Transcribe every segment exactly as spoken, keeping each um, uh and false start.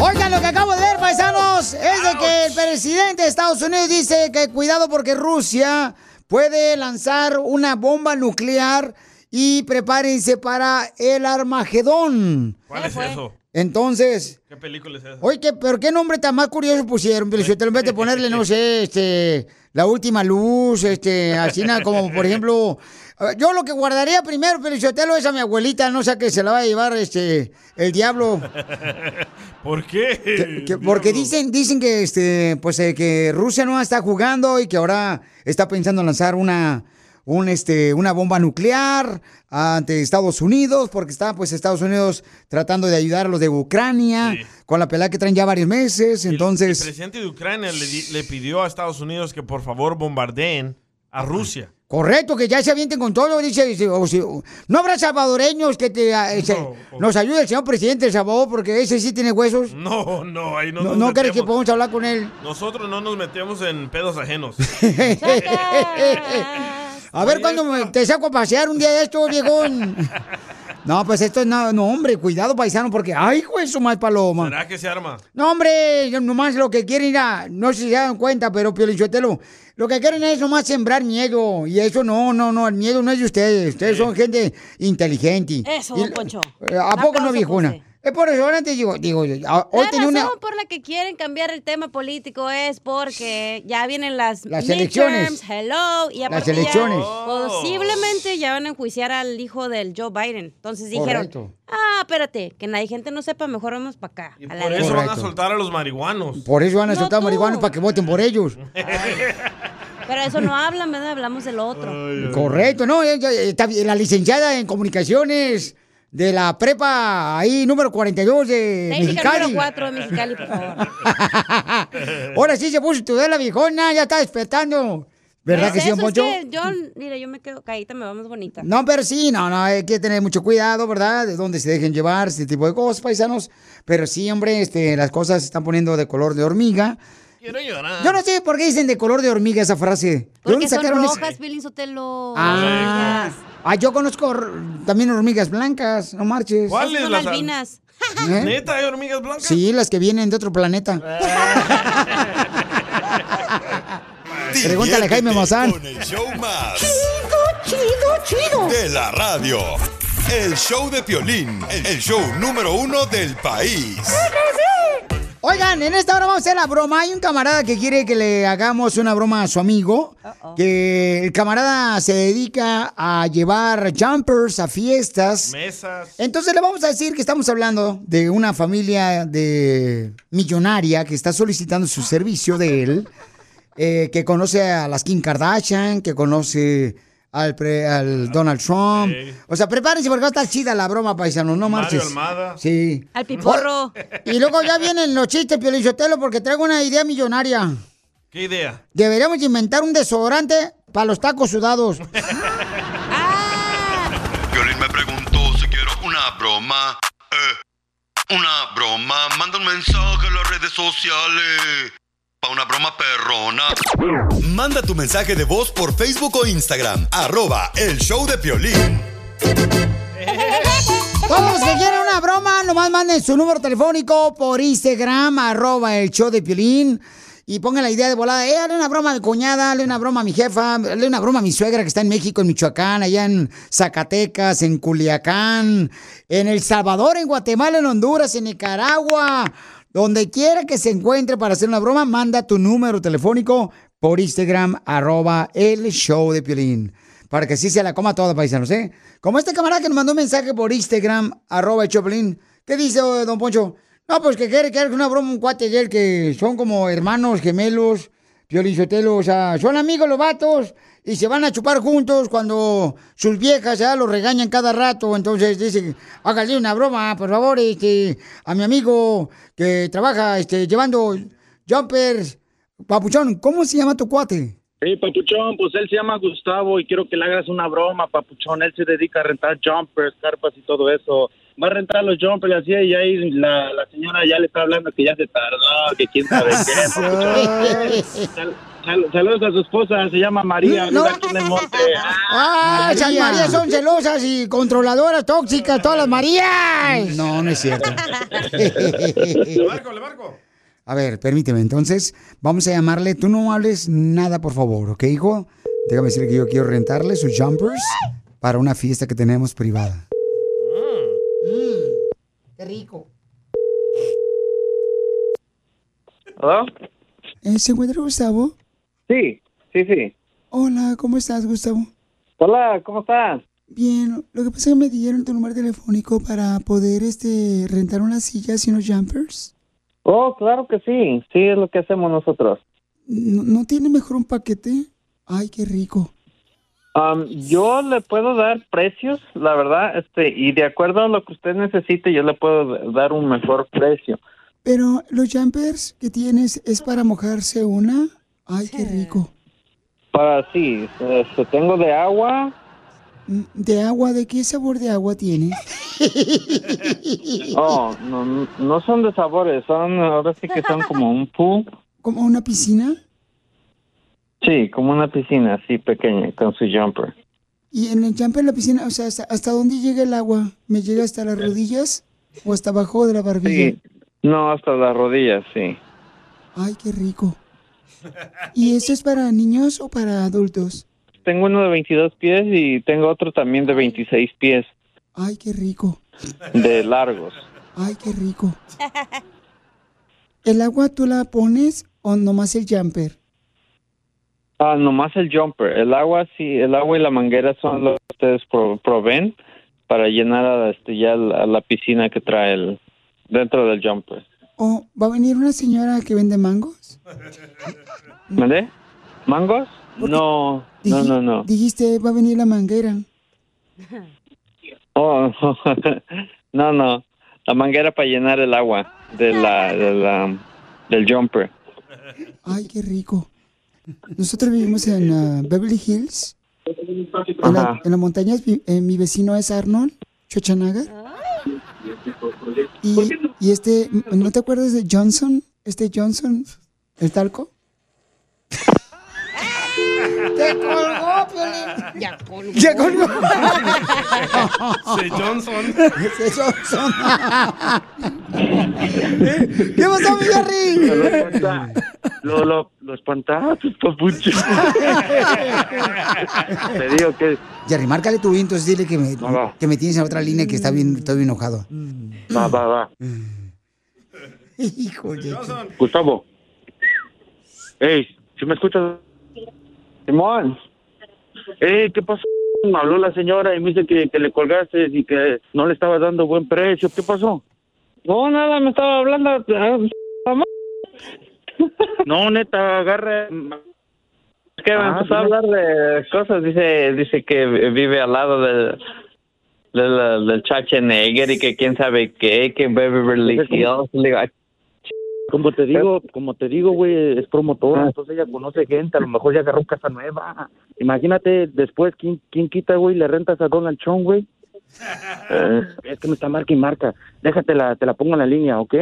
Oigan, lo que acabo de ver, paisanos, es de que el presidente de Estados Unidos dice que cuidado porque Rusia puede lanzar una bomba nuclear y prepárense para el Armagedón. ¿Cuál es eso? Entonces... ¿Qué película es esa? Oye, ¿pero qué nombre tan más curioso pusieron? En vez de ponerle, no sé, este... La última luz, este, así nada, como por ejemplo... Yo lo que guardaría primero, pero Sotelo, es a mi abuelita, no sé, que se la va a llevar este el diablo. ¿Por qué? Que, que, porque dicen dicen que este pues eh, que Rusia no está jugando y que ahora está pensando en lanzar una un este una bomba nuclear ante Estados Unidos, porque está pues Estados Unidos tratando de ayudar a los de Ucrania, sí, con la pelea que traen ya varios meses, entonces... El, el presidente de Ucrania le, le pidió a Estados Unidos que por favor bombardeen a Rusia. Correcto, que ya se avienten con todo, dice, dice o si, no habrá salvadoreños que te, eh, se, no, nos ayude el señor presidente de Salvador, porque ese sí tiene huesos. No, no, ahí no, no nos ¿No crees que podemos hablar con él? Nosotros no nos metemos en pedos ajenos. A ver cuándo te saco a pasear un día de esto, viejón. No, pues esto es nada, no, hombre, cuidado, paisano, porque, ay, juez, su mal paloma. ¿Será que se arma? No, hombre, nomás lo que quieren, a, no sé si se dan cuenta, pero, Piolín Sotelo, lo que quieren es nomás sembrar miedo, y eso no, no, no, el miedo no es de ustedes, ustedes sí son gente inteligente. Eso, don Poncho. ¿A poco no, viejuna? Es por eso, ahora te digo, digo, hoy la razón una... por la que quieren cambiar el tema político es porque ya vienen las, las elecciones, hello, y a las elecciones. Ya, posiblemente ya van a enjuiciar al hijo del Joe Biden. Entonces dijeron, correcto, ah, espérate, que la gente no sepa, mejor vamos para acá. Y por eso correcto van a soltar a los marihuanos. Por eso van a no soltar a marihuanos para que voten por ellos. Pero eso no hablan, ¿verdad? Hablamos del otro. Ay, ay. Correcto, no, la licenciada en comunicaciones... De la prepa, ahí, número cuarenta y dos de sí, Mexicali. Número cuatro de Mexicali, por favor. Ahora sí se puso a estudiar la viejona, ya está despertando. ¿Verdad pues que sí, don Poncho? Es que yo, mira, yo me quedo caída, me va más bonita. No, pero sí, no, no, hay que tener mucho cuidado, ¿verdad? De dónde se dejen llevar, este tipo de cosas, paisanos. Pero sí, hombre, este, las cosas se están poniendo de color de hormiga. Quiero llorar. Yo no sé por qué dicen de color de hormiga esa frase. Porque son rojas, Piolín Sotelo. Ah, ah, yo conozco también hormigas blancas, no marches. ¿Cuáles? Son las albinas. ¿Eh? ¿Neta hay hormigas blancas? Sí, las que vienen de otro planeta. Pregúntale a Jaime Maussan. Con el show más chido, chido, chido de la radio. El show de Piolín, el show número uno del país. Oigan, en esta hora vamos a hacer la broma. Hay un camarada que quiere que le hagamos una broma a su amigo. Uh-oh. Que el camarada se dedica a llevar jumpers a fiestas. Mesas. Entonces le vamos a decir que estamos hablando de una familia de millonaria que está solicitando su servicio de él. Eh, que conoce a las Kim Kardashian, que conoce... Al, pre, al Donald Trump. Sí. O sea, prepárense porque va a estar chida la broma, paisano. No marches. Mario Almada. Sí. Al Piporro. Y luego ya vienen los chistes, Piolín Sotelo, porque traigo una idea millonaria. ¿Qué idea? Deberíamos inventar un desodorante para los tacos sudados. ¡Ah! Piolín me preguntó si quiero una broma. Eh, una broma. Manda un mensaje a las redes sociales. Una broma perrona. Manda tu mensaje de voz por Facebook o Instagram. Arroba el show de Piolín. Todos los que quieran una broma, nomás manden su número telefónico por Instagram, arroba el show de Piolín. y pongan la idea de volada, eh, dale una broma a mi cuñada, dale una broma a mi jefa, dale una broma a mi suegra que está en México, en Michoacán, allá en Zacatecas, en Culiacán, en El Salvador, en Guatemala, en Honduras, en Nicaragua, donde quiera que se encuentre para hacer una broma, manda tu número telefónico por Instagram, arroba el show de Piolín. Para que sí se la coma toda, paisanos, ¿eh? Como este camarada que nos mandó un mensaje por Instagram, arroba Choplin. ¿Qué dice, don Poncho? No, pues que quiere que haga una broma un cuate y él, que son como hermanos gemelos, Piolín Sotelo, o sea, son amigos los vatos y se van a chupar juntos cuando sus viejas ya los regañan cada rato. Entonces dice, hágale una broma, por favor, este, a mi amigo que trabaja este, llevando jumpers. Papuchón, ¿cómo se llama tu cuate? Sí, Papuchón, pues él se llama Gustavo y quiero que le hagas una broma, Papuchón. Él se dedica a rentar jumpers, carpas y todo eso. Va a rentar los jumpers y así, y ahí la, la señora ya le está hablando que ya se tardó, que quién sabe qué, Papuchón. Sal, sal, saludos a su esposa, se llama María. No. Aquí en el monte. ¡Ah! Esas María. Marías son celosas y controladoras, tóxicas, todas las Marías. No, no es cierto. Le marco, le marco. A ver, permíteme, entonces, vamos a llamarle. Tú no hables nada, por favor, ¿ok, hijo? Déjame decirle que yo quiero rentarle sus jumpers para una fiesta que tenemos privada. Mm, ¡qué rico! ¿Hola? ¿Se encuentra Gustavo? Sí, sí, sí. Hola, ¿cómo estás, Gustavo? Hola, ¿cómo estás? Bien, lo que pasa es que me dieron tu número telefónico para poder este, rentar unas sillas y unos jumpers. Oh, claro que sí. Sí, es lo que hacemos nosotros. ¿No, no tiene mejor un paquete? Ay, qué rico. Um, yo le puedo dar precios, la verdad, este, y de acuerdo a lo que usted necesite, yo le puedo dar un mejor precio. Pero los jumpers que tienes es para mojarse una. Ay, qué rico. Para sí, este, tengo de agua. ¿De agua? ¿De qué sabor de agua tiene? Oh, no, no son de sabores, son, ahora sí que son como un pool. ¿Como una piscina? Sí, como una piscina, así pequeña, con su jumper. ¿Y en el jumper la piscina, o sea, hasta, hasta dónde llega el agua? ¿Me llega hasta las rodillas o hasta abajo de la barbilla? Sí, no, hasta las rodillas, sí. Ay, qué rico. ¿Y eso es para niños o para adultos? Tengo uno de veintidós pies y tengo otro también de veintiséis pies. Ay, qué rico. De largos. Ay, qué rico. ¿El agua tú la pones o nomás el jumper? Ah, nomás el jumper. El agua sí, el agua y la manguera son los que ustedes pro, proveen para llenar a, este, ya la, la piscina que trae el, dentro del jumper. Oh, ¿va a venir una señora que vende mangos? ¿Vale? ¿Mangos? No, no, no, no. Dijiste, va a venir la manguera. Oh, no, no. La manguera para llenar el agua de la, de la, del jumper. Ay, qué rico. Nosotros vivimos en uh, Beverly Hills. En la, en la montaña, en mi vecino es Arnold Schwarzenegger. Y, y este, ¿no te acuerdas de Johnson? Este Johnson, el talco. ¡Te colgó, Piolín! ¡Ya colgó! ¡Ya colgó! ¡Se Johnson! ¡Se Johnson! ¿Qué pasó, Jerry? Lo, lo, lo espantaste, papucho. Te digo que... Jerry, márcale tu viento, entonces dile que me, no, que me tienes en otra línea que está bien, estoy bien enojado. Va, va, va. Híjole. Gustavo. Ey, ¿sí me escuchas? Simón, eh, ¿qué pasó? Habló la señora y me dice que, que le colgaste y que no le estaba dando buen precio. ¿Qué pasó? No, nada, me estaba hablando. No, neta, agarre. Es que ah, me empezó a hablar de cosas. Dice dice que vive al lado del de la, del Schwarzenegger y que quién sabe qué, que bebe religioso. Como te digo, como te digo, güey, es promotora, entonces ella conoce gente, a lo mejor ya agarró casa nueva. Imagínate después, ¿quién, quién quita, güey? Le rentas a Donald Trump, güey. Eh, es que me está marca y marca. Déjatela, te la pongo en la línea, ¿ok?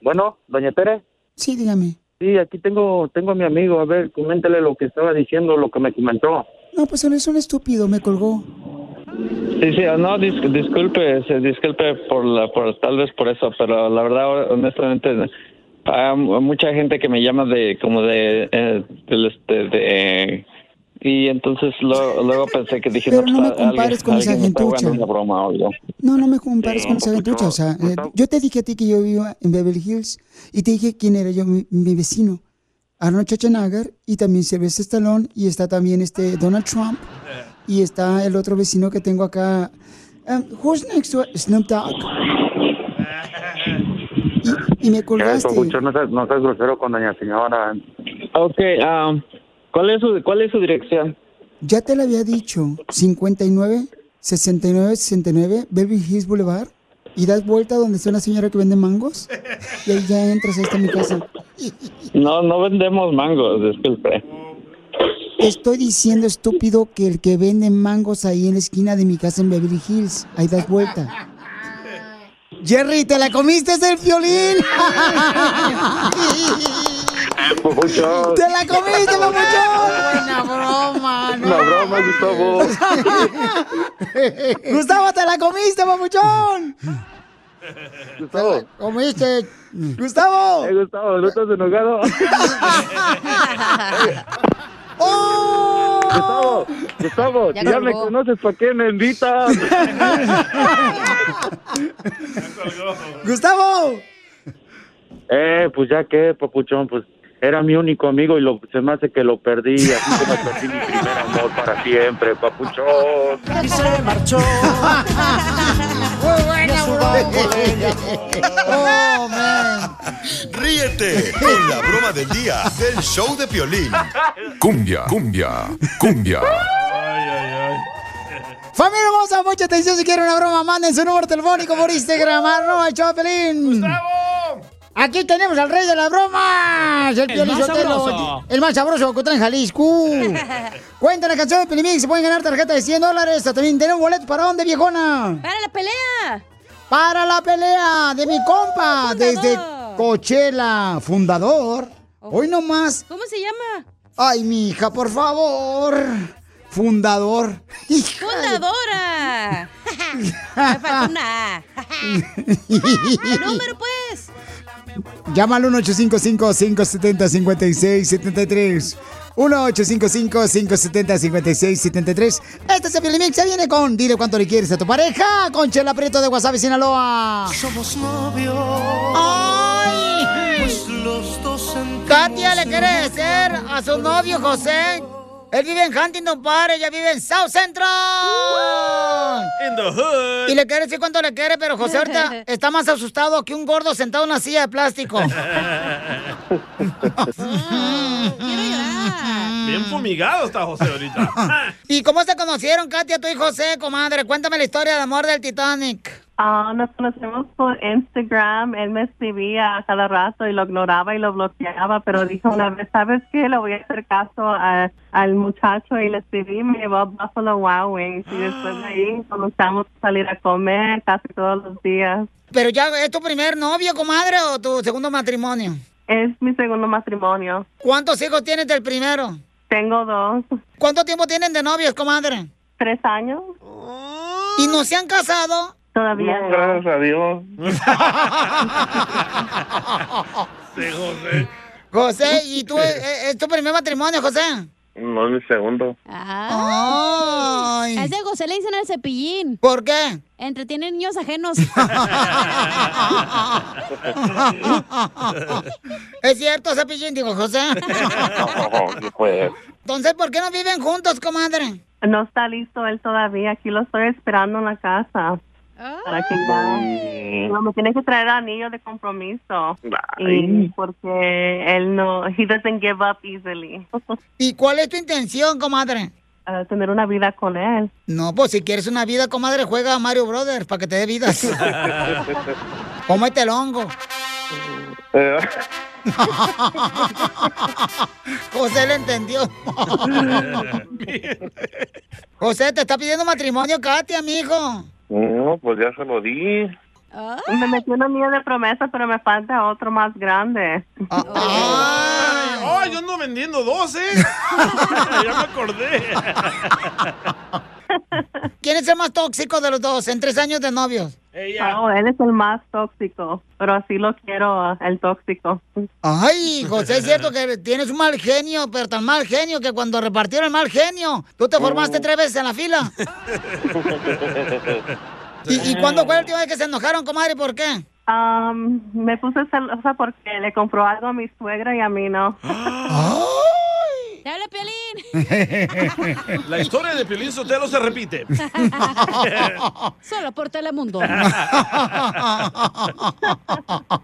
Bueno, doña Tere. Sí, dígame. Sí, aquí tengo tengo a mi amigo, a ver, coméntale lo que estaba diciendo, lo que me comentó. No, pues él es un estúpido, me colgó. Sí, sí, no, dis, disculpe, disculpe por, la, por tal vez por eso, pero la verdad, honestamente... Hay mucha gente que me llama de como de, eh, de, de, de y entonces lo, luego pensé que dije, pero no, no me compares a, con esa gentucha. No, no me compares sí, con esa gentucha. O sea, eh, yo te dije a ti que yo vivo en Beverly Hills y te dije quién era yo, mi, mi vecino. Arnold Schwarzenegger y también Sylvester Stallone y está también este Donald Trump y está el otro vecino que tengo acá. Um, who's next to Snoop Dogg? Y, y me colgaste. Eso, no seas, no seas grosero con doña señora. Ok, um, ¿cuál es su, cuál es su dirección? Ya te la había dicho, cincuenta y nueve, sesenta y nueve, sesenta y nueve, Beverly Hills Boulevard. Y das vuelta donde está la señora que vende mangos y ahí ya entras hasta mi casa. No, no vendemos mangos, disculpe. Estoy diciendo, estúpido, que el que vende mangos ahí en la esquina de mi casa en Beverly Hills, ahí das vuelta. Jerry, ¿te la comiste del Piolín? Papuchón. ¡Te la comiste, papuchón! ¡Buena broma! ¡No! ¡La broma, Gustavo! ¡Gustavo, te la comiste, papuchón! ¡Gustavo! ¿Te la comiste? ¡Gustavo! Eh, Gustavo, ¿no estás enojado? ¡Oh! Gustavo, Gustavo, ya, ya me conoces, ¿para qué me invitas? ¡Gustavo! Eh, pues ya que, papuchón, pues era mi único amigo y lo, se me hace que lo perdí, así que me perdí mi primer amor para siempre, papuchón. Y se marchó. Muy buena, oh, man. Ríete con la broma del día del show de Piolín. Cumbia, cumbia, cumbia. Ay, ay, ay. Familia hermosa, mucha atención. Si quieren una broma, manden su número telefónico por Instagram, arroba el show de Piolín. ¡Gustavo! Aquí tenemos al rey de las bromas, el, el más Sotelo, sabroso. El más sabroso, Ocotlán, Jalisco. Cuenta la canción de Pelimix, se pueden ganar tarjeta de cien dólares. También tenemos boleto para dónde, viejona. Para la pelea. Para la pelea de uh, mi compa, fundador. Desde Coachella, fundador. Oh. Hoy nomás. ¿Cómo se llama? Ay, mi hija, por favor. Fundador. Hija Fundadora. Me falta una. El número, pues. Llámalo al uno ocho cinco cinco, cinco siete cero, cinco seis siete tres. uno ocho cinco cinco, cinco siete cero, cinco seis siete tres. Este es el Piolín. Se viene con dile cuánto le quieres a tu pareja con Chela Prieto de Guasave, Sinaloa. Somos novios. ¡Ay! Pues los dos Katia le quiere decir a su novio José. Él vive en Huntington Park, ella vive en South Central. In the hood. Y le quiere decir cuánto le quiere, pero José ahorita está más asustado que un gordo sentado en una silla de plástico. Quiero llorar. Bien fumigado está José ahorita. ¿Y cómo se conocieron, Katia, tú y José, comadre? Cuéntame la historia de amor del Titanic. Uh, nos conocimos por Instagram, él me escribía a cada rato y lo ignoraba y lo bloqueaba, pero dijo una vez, ¿sabes qué? Le voy a hacer caso a, al muchacho y le escribí, me llevó a Buffalo Wild Wings y después de ahí comenzamos a salir a comer casi todos los días. ¿Pero ya es tu primer novio, comadre, o tu segundo matrimonio? Es mi segundo matrimonio. ¿Cuántos hijos tienes del primero? Tengo dos. ¿Cuánto tiempo tienen de novios, comadre? Tres años. ¿Y no se han casado? Todavía no, no. Gracias a Dios. Sí, José. José, ¿y tú? ¿Es tu primer matrimonio, José? No, es mi segundo. Ah. Ay. A ese José le dicen el cepillín. ¿Por qué? Entretiene niños ajenos. ¿Es cierto, cepillín? Digo, José. No, pues. Entonces, ¿por qué no viven juntos, comadre? No está listo él todavía. Aquí lo estoy esperando en la casa. Para que ya no me tiene que traer anillo de compromiso. Y porque él no, he doesn't give up easily. ¿Y cuál es tu intención, comadre? Uh, tener una vida con él. No, pues si quieres una vida, comadre, juega a Mario Brothers para que te dé vidas. Cómete el hongo. José le entendió. José, te está pidiendo matrimonio, Katia, mijo. No, pues ya se lo di. Ay. Me metí una mía de promesa, pero me falta otro más grande. ¡Ay! ¡Oh, yo ando vendiendo dos, eh! Ya me acordé. ¿Quién es el más tóxico de los dos en tres años de novios? Ella. No, él es el más tóxico, pero así lo quiero, el tóxico. Ay, José, es cierto que tienes un mal genio, pero tan mal genio que cuando repartieron el mal genio, tú te formaste uh. tres veces en la fila. ¿Y, y cuándo fue el última vez que se enojaron, comadre? ¿Por qué? Um, me puse celosa porque le compró algo a mi suegra y a mí no. ¡Oh! ¡Te habla Piolín! La historia de Piolín Sotelo se repite. Solo por Telemundo.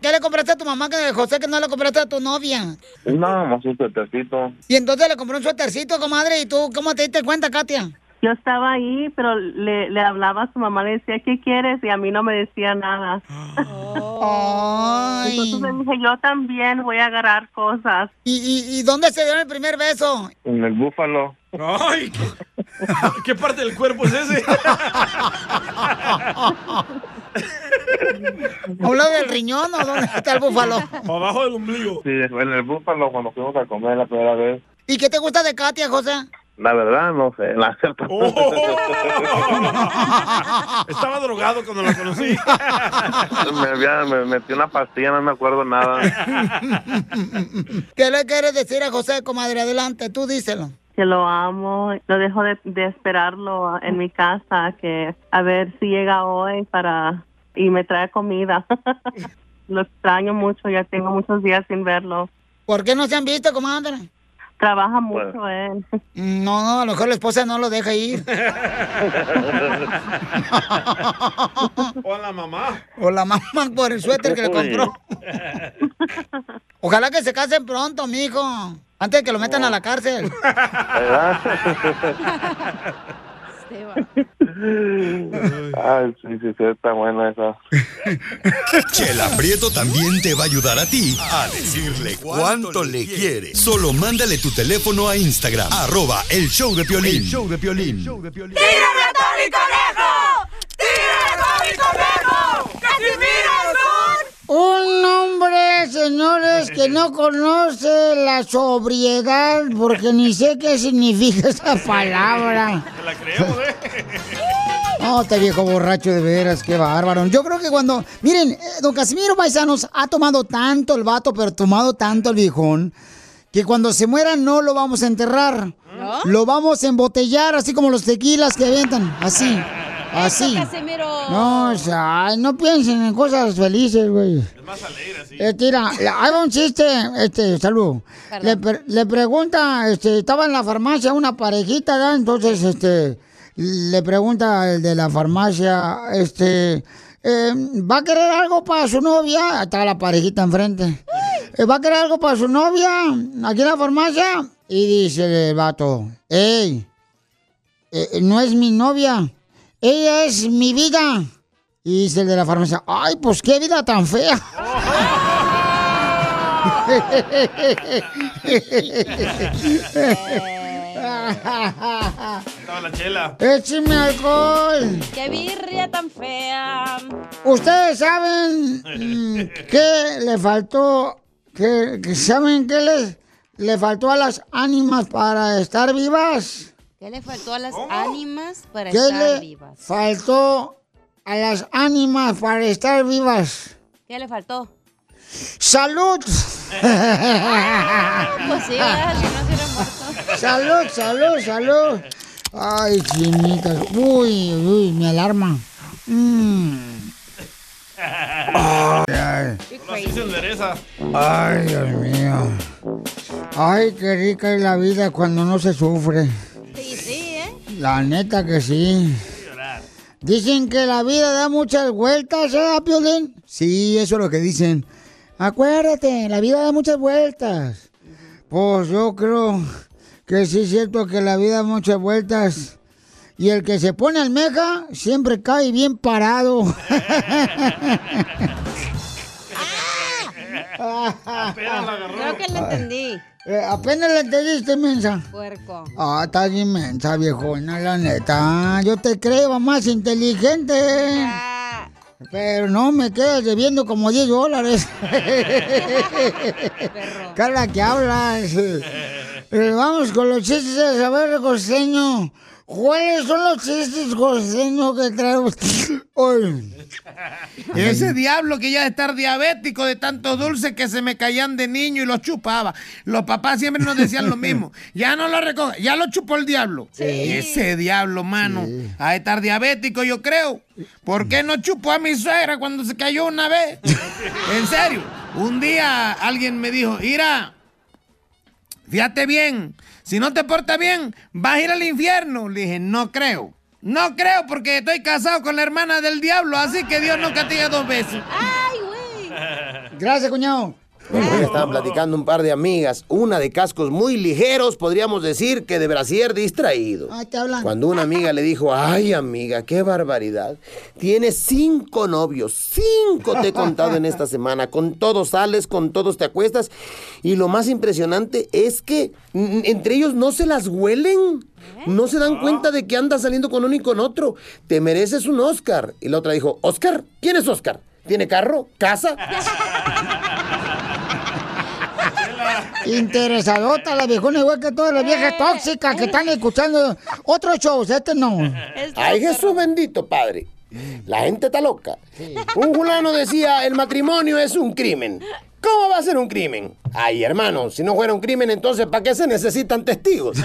¿Qué le compraste a tu mamá, que José, que no le compraste a tu novia? Nada más un suétercito. Y entonces le compró un suétercito, comadre. ¿Y tú cómo te diste cuenta, Katia? Yo estaba ahí, pero le, le hablaba a su mamá, le decía, ¿qué quieres? Y a mí no me decía nada. Oh. Entonces le dije, yo también voy a agarrar cosas. ¿Y, y, y dónde se dieron el primer beso? En el búfalo. ¡Ay! ¿Qué, ¿qué parte del cuerpo es ese? ¿Habló del riñón o dónde está el búfalo? Abajo del ombligo. Sí, en el búfalo cuando fuimos a comer la primera vez. ¿Y qué te gusta de Katia, José? La verdad, no sé. La... Oh. Estaba drogado cuando la conocí. Me, había, me metí una pastilla, no me acuerdo nada. ¿Qué le quieres decir a José, comadre? Adelante, tú díselo. Que lo amo, lo dejo de, de esperarlo en mi casa, que a ver si llega hoy para y me trae comida. Lo extraño mucho, ya tengo muchos días sin verlo. ¿Por qué no se han visto, comadre? Trabaja mucho, bueno. él. No, no, a lo mejor la esposa no lo deja ir. O la mamá. O la mamá por el suéter que le compró. Ojalá que se casen pronto, mijo. Antes de que lo metan oh. a la cárcel. Ay, sí, sí, sí, está buena esa. Chela Prieto también te va a ayudar a ti a decirle cuánto le quiere. Solo mándale tu teléfono a Instagram, arroba el show de Piolín. El show de Piolín. ¡Tírame a Tony Conejo! ¡Tírame a Tony Conejo! ¡Casimiro! Un hombre, señores, que no conoce la sobriedad, porque ni sé qué significa esa palabra. Te la creo, ¿eh? No, este viejo borracho de veras, qué bárbaro. Yo creo que cuando... Miren, eh, don Casimiro Paisanos ha tomado tanto el vato, pero tomado tanto el viejón, que cuando se muera no lo vamos a enterrar. ¿No? Lo vamos a embotellar, así como los tequilas que avientan, así. Así. Casimiro. No, o sea, no piensen en cosas felices, güey. Es más alegre, sí. Eh, tira, hay un chiste, este, saludo. Le, pre le pregunta, este, estaba en la farmacia una parejita, ¿verdad? Entonces, este, le pregunta el de la farmacia, este, eh, ¿va a querer algo para su novia? Está la parejita enfrente. Eh, ¿Va a querer algo para su novia? Aquí en la farmacia. Y dice el vato, ¡ey! Eh, no es mi novia. Ella es mi vida. Y dice el de la farmacia, ay, pues qué vida tan fea. Estaba la chela. Écheme alcohol. Qué birria tan fea. Ustedes saben qué le faltó, que, que saben qué les le faltó a las ánimas para estar vivas. ¿Qué le faltó a las ¿Cómo? ánimas para estar le vivas? ¿Qué faltó a las ánimas para estar vivas? ¿Qué le faltó? ¡Salud! Ah, pues sí, dale, no se lo muerto. ¡Salud, salud, salud! Ay, chinitas. Uy, uy, mi alarma. Mm. Ay, ay. Así se endereza. Ay, Dios mío. Ay, qué rica es la vida cuando no se sufre. Sí, sí, ¿eh? La neta que sí. Dicen que la vida da muchas vueltas, ¿eh, Piolín? Sí, eso es lo que dicen. Acuérdate, la vida da muchas vueltas. Pues yo creo que sí es cierto que la vida da muchas vueltas. Y el que se pone almeja siempre cae bien parado. Apenas la agarró. Creo que lo entendí. Eh, apenas la entendiste, mensa. Puerco. Ah, estás inmensa, viejona, la neta. Yo te creo más inteligente. Ah. Pero no me quedas debiendo como diez dólares. Perro. Carla, que hablas. Eh, vamos con los chistes. A ver, costeño. ¿Cuáles son los chistes, José, no, que trae usted hoy? Ese diablo que ya de estar diabético de tantos dulces que se me caían de niño y los chupaba. Los papás siempre nos decían lo mismo. Ya no lo recoge, ya lo chupó el diablo. Sí. Ese diablo, mano, sí. A estar diabético, yo creo. ¿Por qué no chupó a mi suegra cuando se cayó una vez? En serio, un día alguien me dijo, Ira, fíjate bien, si no te portas bien, vas a ir al infierno. Le dije, no creo. No creo porque estoy casado con la hermana del diablo, así que Dios no castiga dos veces. ¡Ay, güey! Gracias, cuñado. Estaban platicando un par de amigas, una de cascos muy ligeros, podríamos decir que de brasier distraído. Ay, te hablan. Cuando una amiga le dijo, ay, amiga, qué barbaridad. Tienes cinco novios, cinco te he contado en esta semana. Con todos sales, con todos te acuestas. Y lo más impresionante es que entre ellos no se las huelen. No se dan cuenta de que andas saliendo con uno y con otro. Te mereces un Oscar. Y la otra dijo, ¿Oscar? ¿Quién es Oscar? ¿Tiene carro? ¿Casa? Interesadota, la viejona, igual que todas las viejas tóxicas que están escuchando otros shows, este no. Ay, Jesús bendito, padre. La gente está loca. Sí. Un fulano decía, el matrimonio es un crimen. ¿Cómo va a ser un crimen? Ay, hermano, si no fuera un crimen, entonces, ¿para qué se necesitan testigos?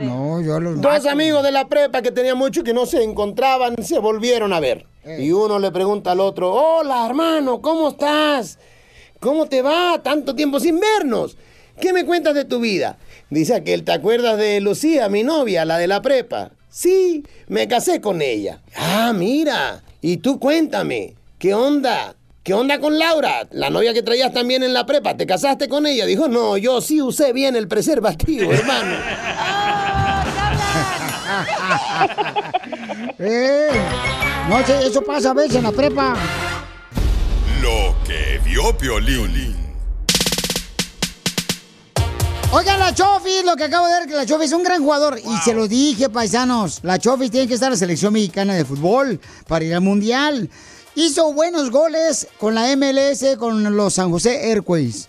No, yo los Dos mato. amigos de la prepa que tenían mucho que no se encontraban, se volvieron a ver. Eh. Y uno le pregunta al otro, hola, hermano, ¿cómo estás? ¿Cómo te va? Tanto tiempo sin vernos. ¿Qué me cuentas de tu vida? Dice aquel, ¿te acuerdas de Lucía, mi novia, la de la prepa? Sí, me casé con ella. Ah, mira, y tú cuéntame, ¿qué onda? ¿Qué onda con Laura? La novia que traías también en la prepa, ¿te casaste con ella? Dijo, no, yo sí usé bien el preservativo, hermano. ¡Oh, eh, no sé, eso pasa a veces en la prepa. Lo que vio Piolín. Oigan, la Chofis, lo que acabo de ver, que la Chofis es un gran jugador. Wow. Y se lo dije, paisanos, la Chofis tiene que estar en la selección mexicana de fútbol para ir al Mundial. Hizo buenos goles con la M L S, con los San José Earthquakes.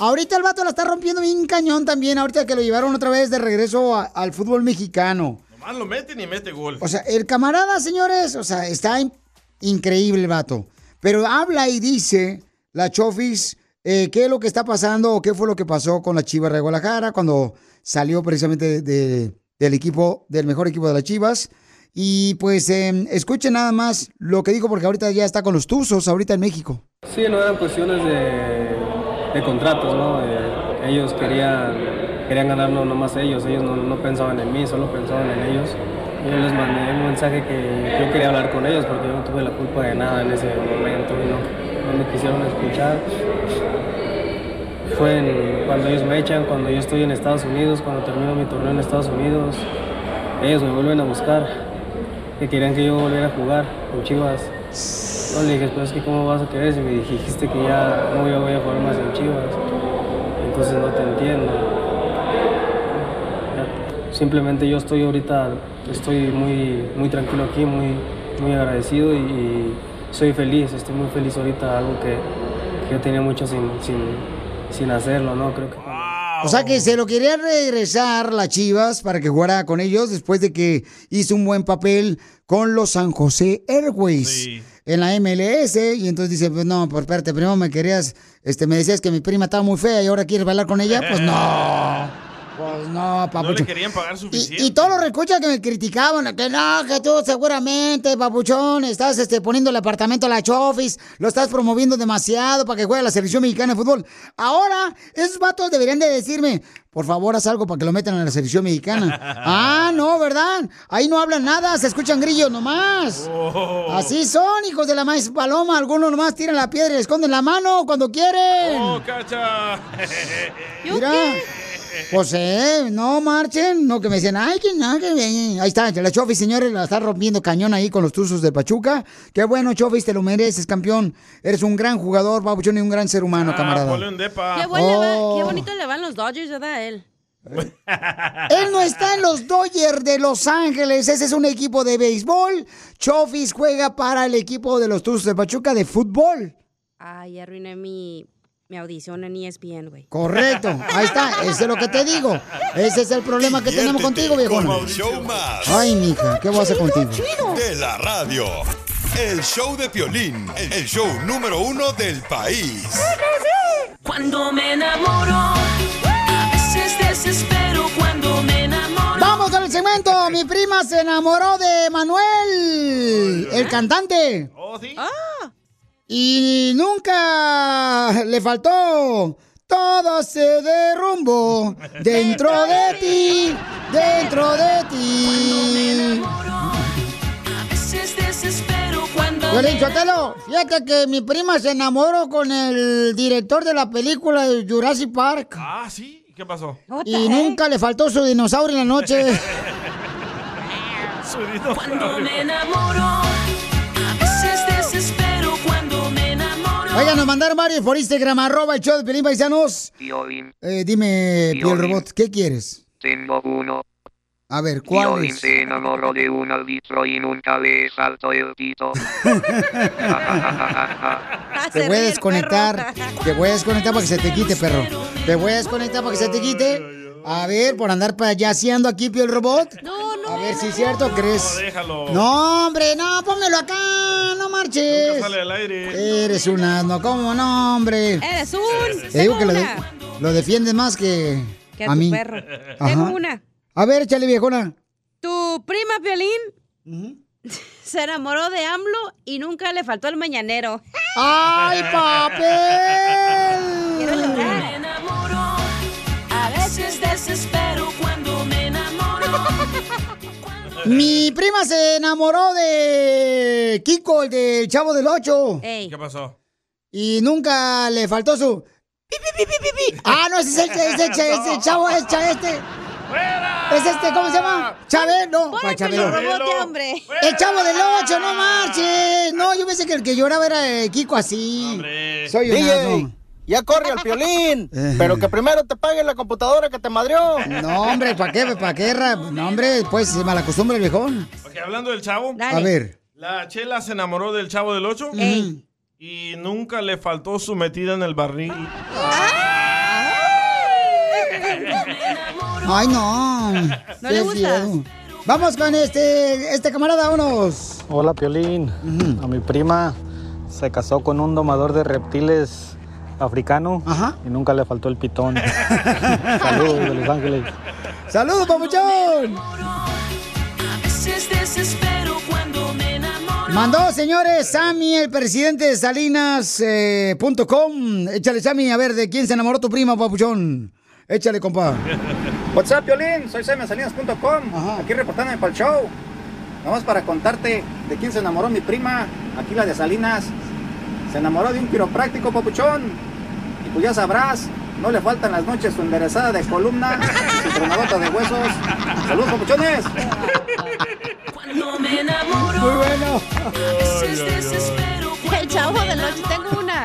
Ahorita el vato la está rompiendo bien cañón también, ahorita que lo llevaron otra vez de regreso a, al fútbol mexicano. Nomás lo meten y mete gol. O sea, el camarada, señores, o sea, está in- increíble el vato. Pero habla y dice, la Chofis, eh, qué es lo que está pasando o qué fue lo que pasó con la Chivas de Guadalajara cuando salió precisamente de, de, del equipo, del mejor equipo de las Chivas. Y pues eh, escuchen nada más lo que dijo, porque ahorita ya está con los Tuzos, ahorita en México. Sí, no eran cuestiones de, de contratos, ¿no? Eh, ellos querían, querían ganarnos nomás ellos, ellos no, no pensaban en mí, solo pensaban en ellos. Yo les mandé un mensaje que yo quería hablar con ellos porque yo no tuve la culpa de nada en ese momento, no, no me quisieron escuchar. Fue en, cuando ellos me echan, cuando yo estoy en Estados Unidos, cuando termino mi torneo en Estados Unidos, ellos me vuelven a buscar. Que querían que yo volviera a jugar con Chivas. No, le dije, pero es que cómo vas a querer si me dijiste que ya no yo voy a jugar más en Chivas. Entonces no te entiendo. Ya. Simplemente yo estoy ahorita, estoy muy, muy tranquilo aquí, muy, muy agradecido y soy feliz, estoy muy feliz ahorita, algo que, que yo tenía mucho sin, sin, sin hacerlo, ¿no? Creo que... O sea que se lo quería regresar la Chivas para que jugara con ellos después de que hizo un buen papel con los San José Earthquakes, sí, en la M L S. Y entonces dice, pues no, pues espérate, primero me querías, este, me decías que mi prima estaba muy fea y ahora quieres bailar con ella. Pues no, pues no, papuchón. No le querían pagar suficiente. Y, y todos los escuchas que me criticaban, que no, que tú seguramente, papuchón, estás este, poniendo el apartamento a la Chofis, lo estás promoviendo demasiado para que juegue la selección mexicana de fútbol. Ahora, esos vatos deberían de decirme, por favor, haz algo para que lo metan a la selección mexicana. Ah, no, ¿verdad? Ahí no hablan nada, se escuchan grillos nomás. Oh. Así son, hijos de la maíz paloma. Algunos nomás tiran la piedra y le esconden la mano cuando quieren. ¡Oh, cacha! Mira. Pues, eh, no marchen, no que me dicen, ay, que nada, que bien. Ahí está, la Chofis, señores, la está rompiendo cañón ahí con los Tuzos de Pachuca. Qué bueno, Chofis, te lo mereces, campeón. Eres un gran jugador, babuchón, y un gran ser humano, ah, camarada. Qué, buen oh. va, qué bonito le van los Dodgers, ¿verdad? A él. Él no está en los Dodgers de Los Ángeles, ese es un equipo de béisbol. Chofis juega para el equipo de los Tuzos de Pachuca de fútbol. Ay, arruiné mi... mi audición en E S P N, güey. Correcto, ahí está, eso es lo que te digo. Ese es el problema que tenemos contigo, viejo. Ay, mija, ¿qué voy a hacer contigo? De la radio, el show de Piolín, el show número uno del país. Cuando me enamoro, a veces desespero cuando me enamoro. Vamos con el segmento, mi prima se enamoró de Manuel, el cantante. Oh, sí. Ah. Y nunca le faltó. Todo se derrumbó dentro de ti, dentro de ti. Piolín, Sotelo, fíjate que mi prima se enamoró con el director de la película de Jurassic Park. Ah, ¿sí? ¿Qué pasó? Y nunca le faltó su dinosaurio en la noche. Su dinosaurio. Cuando me enamoro, a veces desespero cuando me... Oigan, nos mandaron varios por Instagram, arroba el show de Piolín, paisanos. Piolín. Eh, dime, Piolín, Piel Robot, ¿qué quieres? Tengo uno. A ver, ¿cuál Piolín es? Piolín se enamoró de un árbitro y nunca le saltó el pito. Te voy a desconectar, te voy a desconectar para que se te quite, perro. Te voy a desconectar para que se te quite. A ver, por andar payaseando aquí, Piel Robot. No, no. A ver si es cierto, ¿crees? No, déjalo. No, hombre, no, pónmelo acá, no marches. Nunca sale al aire. Eres un asno, ¿cómo no, hombre? Eres un... Te digo que lo, de... lo defiendes más que, que a mí. Que tu perro. Ajá. Tengo una. A ver, échale, viejona. Tu prima, Piolín, uh-huh, se enamoró de AMLO y nunca le faltó el mañanero. ¡Ay, papel! Quiero llorar. Desespero cuando me enamoro. Mi prima se enamoró de Kiko, el del Chavo del ocho. Ey. ¿Qué pasó? Y nunca le faltó su... ¡Pi, pi, pi, pi, pi! Ah, no, ese es el, ese, ese, ese, chavo, es este. ¡Fuera! Es este, ¿cómo se llama? Chabelo. No, para Chabelo. El Chavo del ocho, no marches. No, yo pensé que el que lloraba era Kiko así. Hombre. Soy un asno. Ya corre el Piolín, pero que primero te pague la computadora que te madrió. No, hombre, ¿para qué? ¿Para qué? No, hombre, pues mala costumbre, viejón. Porque hablando del Chavo. Dale. A ver. La Chela se enamoró del Chavo del ocho. Ey. Y nunca le faltó su metida en el barril. Ay, no. No le gusta. Vamos con este, este camarada, vámonos. Hola, Piolín. Uh-huh. A mi prima se casó con un domador de reptiles africano. Ajá. Y nunca le faltó el pitón. Saludos de Los Ángeles. ¡Saludos, papuchón! Mandó, señores, Sammy, el presidente de Salinas punto com. Eh, Échale, Sammy, a ver, ¿de quién se enamoró tu prima, papuchón? Échale, compa. What's up, Piolín, soy Sammy, Salinas punto com. Aquí reportándome para el show. Vamos para contarte de quién se enamoró mi prima, aquí la de Salinas. Se enamoró de un quiropráctico, papuchón. Y pues ya sabrás, no le faltan las noches su enderezada de columna, su tronadota de huesos. ¡Saludos, papuchones! Cuando me enamoro. Muy bueno. El Chavo del ocho, tengo una.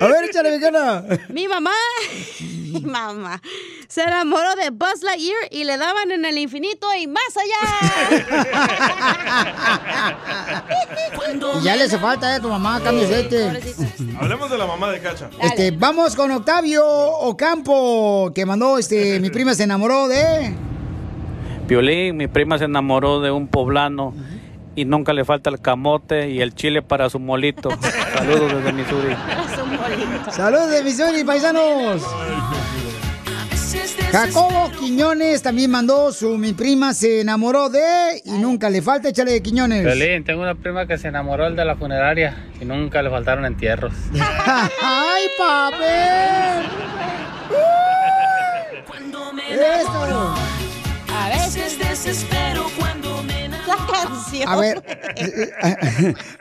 A ver, échale, mexicana. Mi mamá, mi mamá, se enamoró de Buzz Lightyear y le daban en el infinito y más allá. Ya le hace falta, eh, tu mamá, camisete. Hablemos de la mamá de Cacha. Este, vamos con Octavio Ocampo, que mandó, este, mi prima se enamoró de... Piolín, mi prima se enamoró de un poblano. Y nunca le falta el camote y el chile para su molito. Saludos desde Missouri. Saludos de Missouri, paisanos. Jacobo Quiñones también mandó su... Mi prima se enamoró de... Y nunca le falta, échale, de Quiñones. Piolín, tengo una prima que se enamoró el de la funeraria. Y nunca le faltaron entierros. ¡Ay, papel! ¡Uh! Cuando me enamoro, a veces desespero cuando me... Canción. A ver,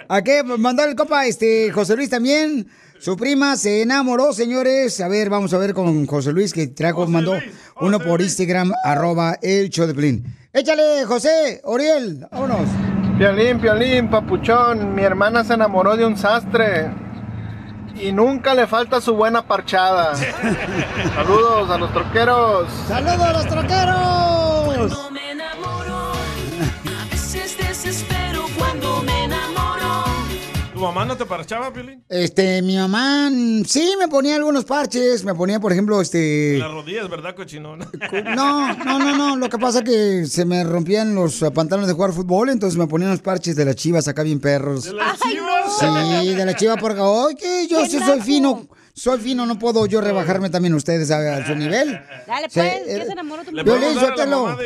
¿a qué mandó el copa? Este, José Luis también. Su prima se enamoró, señores. A ver, vamos a ver con José Luis, que trajo, José mandó Luis, uno José por Instagram, Luis. Arroba el show de Piolín. Échale, José, Oriel, vámonos. Piolín, Piolín, papuchón, mi hermana se enamoró de un sastre. Y nunca le falta su buena parchada. Saludos a los troqueros. Saludos a los troqueros. Cuando me enamoro, a veces desespero cuando me enamoro. mamá no te parchaba, Piolín? Este, mi mamá sí me ponía algunos parches. Me ponía, por ejemplo, este... en las rodillas, ¿verdad, cochinón? No, no, no, no. Lo que pasa es que se me rompían los pantalones de jugar fútbol, entonces me ponían los parches de las Chivas acá bien perros. ¿De las Chivas? No. Sí, de las Chivas porque hoy que yo sí soy fino. Soy fino, no puedo yo rebajarme también ustedes a, a su nivel. Dale, pues, eh, ¿qué se enamoró tu mamá? Piolín Sotelo,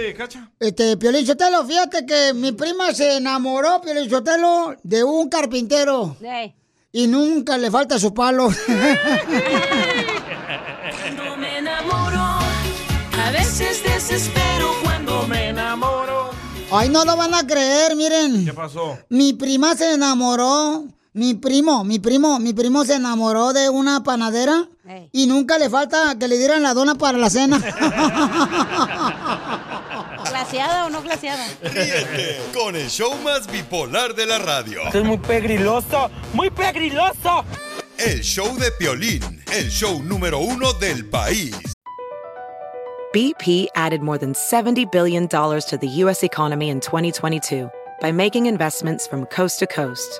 este, Piolín Sotelo, fíjate que mi prima se enamoró, Piolín Sotelo, de un carpintero. Sí. Y nunca le falta su palo. Cuando me enamoro, a veces desespero cuando me enamoro. Ay, no lo van a creer, miren. ¿Qué pasó? Mi prima se enamoró. Mi primo, mi primo, mi primo se enamoró de una panadera, hey, y nunca le falta que le dieran la dona para la cena. ¿Glaseada o no glaseada? Ríete con el show más bipolar de la radio. Esto es muy pegriloso, muy pegriloso. El show de Piolín, el show número uno del país. B P added more than seventy billion dollars to the U S economy in twenty twenty-two by making investments from coast to coast.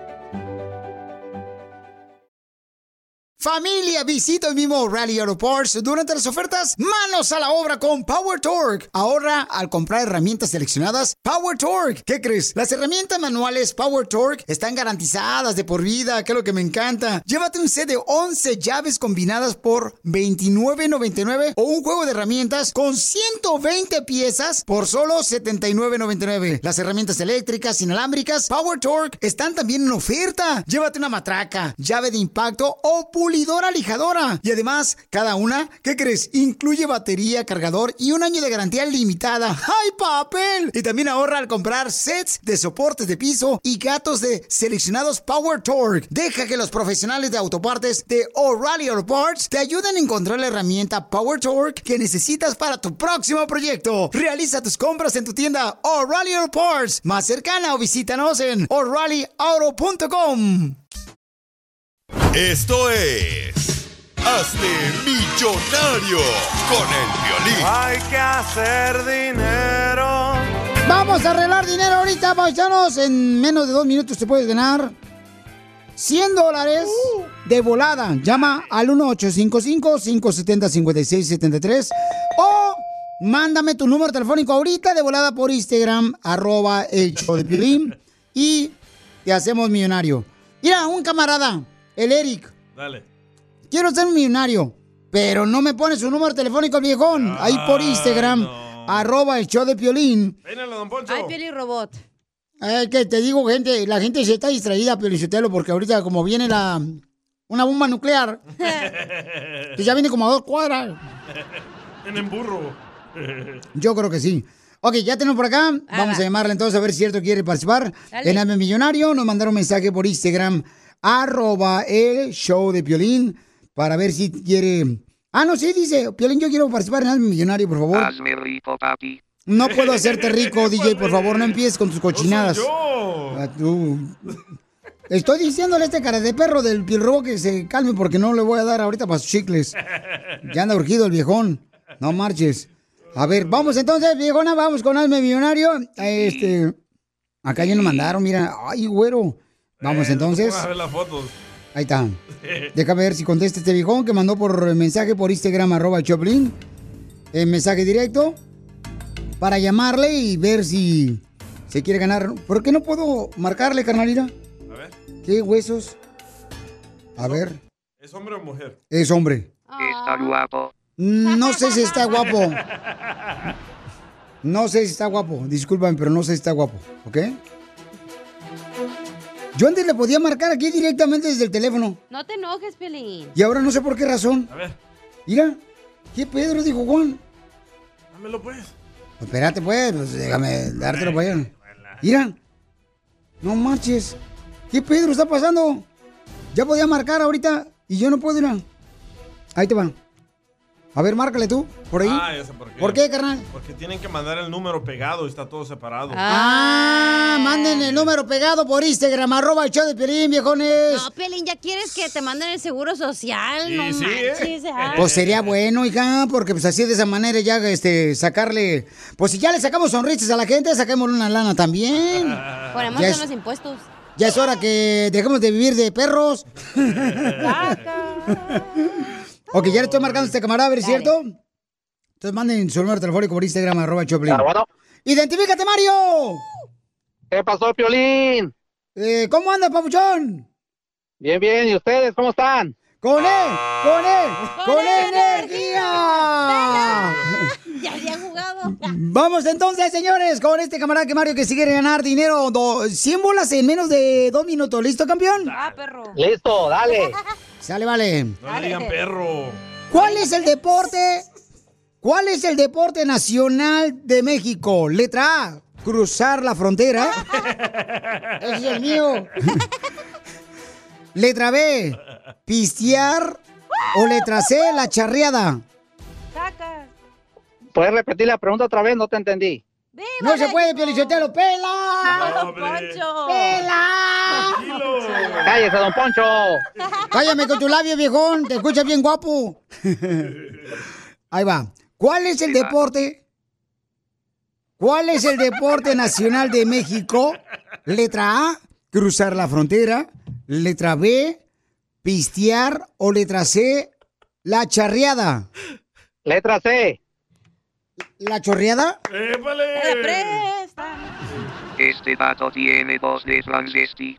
Familia, visita el mismo O'Reilly Auto Parts durante las ofertas. Manos a la obra con Power Torque. Ahorra al comprar herramientas seleccionadas Power Torque. ¿Qué crees? Las herramientas manuales Power Torque están garantizadas de por vida, que es lo que me encanta. Llévate un set de once llaves combinadas por veintinueve noventa y nueve o un juego de herramientas con ciento veinte piezas por solo setenta y nueve noventa y nueve. Las herramientas eléctricas inalámbricas Power Torque están también en oferta. Llévate una matraca, llave de impacto o pulgar, pulidora, lijadora. Y además, cada una, ¿qué crees? Incluye batería, cargador y un año de garantía limitada. ¡Ay, papel! Y también ahorra al comprar sets de soportes de piso y gatos de seleccionados Power Torque. Deja que los profesionales de autopartes de O'Reilly Auto Parts te ayuden a encontrar la herramienta Power Torque que necesitas para tu próximo proyecto. Realiza tus compras en tu tienda O'Reilly Auto Parts más cercana o visítanos en O'Reilly Auto punto com. Esto es Hazte Millonario con el Piolín. Hay que hacer dinero. Vamos a arreglar dinero ahorita, paisanos. En menos de dos minutos te puedes ganar cien dólares de volada. Llama al uno ocho cinco cinco, cinco siete cero, cinco seis siete tres o mándame tu número telefónico ahorita de volada por Instagram, arroba el show de Piolín, y te hacemos millonario. Mira, un camarada, el Eric. Dale. Quiero ser un millonario, pero no me pone su número telefónico, el viejón. Ah, ahí por Instagram, no. Arroba el show de Piolín. Vénalo, don Poncho. Ay, Piolín Robot. Es que te digo, gente, la gente se está distraída, Piolichotelo, porque ahorita como viene la una bomba nuclear, que ya viene como a dos cuadras. En emburro. Yo creo que sí. Ok, ya tenemos por acá. Ah, vamos va. a llamarle entonces a ver si cierto quiere participar. Ganarme millonario. Nos mandaron un mensaje por Instagram, arroba el show de Piolín, para ver si quiere... Ah, no, sí, dice, Piolín, yo quiero participar en Hazme Millonario, por favor. Hazme rico, papi. No puedo hacerte rico, D J, por favor, no empieces con tus cochinadas. No soy yo. Ah, tú. Estoy diciéndole a este cara de perro del Pilrobo que se calme, porque no le voy a dar ahorita para sus chicles. Ya anda urgido el viejón, no marches. A ver, vamos entonces, viejona, vamos con Hazme Millonario. Este, acá ya nos mandaron, mira, ay, güero. Vamos eh, entonces. No, a ver las fotos. Ahí está. Déjame ver si contesta este viejón que mandó por mensaje por Instagram, arroba el Choplin. El mensaje directo para llamarle y ver si se quiere ganar. ¿Por qué no puedo marcarle, carnalita? A ver. ¿Qué huesos? A ¿Es ver. ¿Es hombre o mujer? Es hombre. Está guapo. No sé si está guapo. No sé si está guapo. Discúlpame, pero no sé si está guapo. ¿Ok? Yo antes le podía marcar aquí directamente desde el teléfono. No te enojes, Piolín. Y ahora no sé por qué razón. A ver. Mira, ¿qué Pedro dijo Juan? Dámelo, pues. Pues espérate, pues, pues déjame dártelo para allá. Mira, no marches. ¿Qué Pedro está pasando? Ya podía marcar ahorita y yo no puedo ir a... Ahí te va. A ver, márcale tú, por ahí. Ah, ya sé por qué. ¿Por qué, carnal? Porque tienen que mandar el número pegado, está todo separado. Ah, ah manden el número pegado por Instagram, arroba el show de Piolín, viejones. No, Piolín, ¿ya quieres que te manden el seguro social? Sí, no sí, manches, ¿eh? Pues sería bueno, hija, porque pues así de esa manera ya este, sacarle... Pues si ya le sacamos sonrisas a la gente, saquemos una lana también. Ah. Ponemos en los impuestos. Ya es hora que dejemos de vivir de perros. Ok, ya le estoy marcando a este camarada, a ver, ¿cierto? Entonces manden su número telefónico por Instagram, arroba Choplin. Bueno. ¡Identifícate, Mario! ¿Qué pasó, Piolín? Eh, ¿Cómo andas, papuchón? Bien, bien. ¿Y ustedes cómo están? ¡Con él! ¡Con él! ¡Con, ¡Con energía! energía! Ya había jugado. Vamos entonces, señores, con este camarada que Mario que sigue ganar dinero. cien bolas en menos de dos minutos. ¿Listo, campeón? Ah, perro. Listo, dale. Sale, vale. No le digan perro. ¿Cuál es el deporte? ¿Cuál es el deporte nacional de México? Letra A, cruzar la frontera. Ese es el mío. Letra B, pistear. O letra C, la charreada. Caca. ¿Puedes repetir la pregunta otra vez? No te entendí. ¡No se puede, Piolichotelo! ¡Pela! ¡Don Poncho! ¡Pela! ¡Cállese, don Poncho! ¡Cállame con tu labio, viejón! ¡Te escuchas bien guapo! Ahí va. ¿Cuál es el deporte? ¿Cuál es el deporte nacional de México? Letra A, cruzar la frontera. Letra B, pistear. O letra C, la charreada. Letra C. ¿La chorreada? ¡Épale! Este vato tiene voz de transvesti.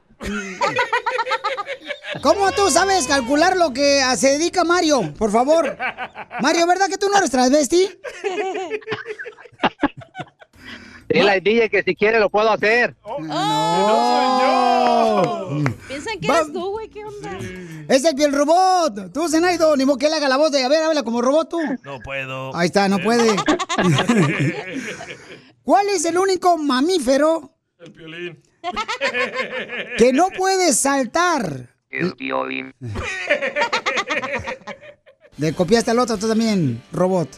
¿Cómo tú sabes calcular lo que se dedica Mario? Por favor. Mario, ¿verdad que tú no eres transvesti? Dile al D J que si quiere lo puedo hacer. Oh, ¡no! ¡No soy yo! Piensan que eres tú, güey, ¿qué onda? Sí. Es el piel robot. Tú, Zenaido, ni modo que él haga la voz de... A ver, habla como robot tú. No puedo. Ahí está, no puede. ¿Cuál es el único mamífero... El Piolín. ...que no puede saltar? El Piolín. Le copiaste al otro, tú también, robot.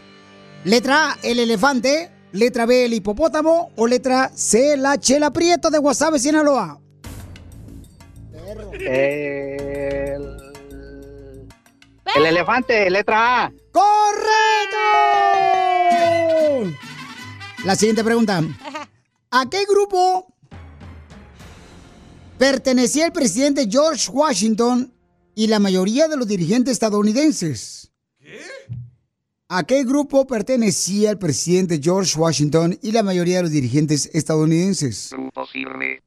Letra A, el elefante... Letra B, el hipopótamo. O letra C, la Chela Prieto de Guasave, Sinaloa. Perro. El... el elefante, letra A. ¡Correcto! La siguiente pregunta. ¿A qué grupo pertenecía el presidente George Washington y la mayoría de los dirigentes estadounidenses? ¿Qué? ¿A qué grupo pertenecía el presidente George Washington y la mayoría de los dirigentes estadounidenses? Grupo Firme.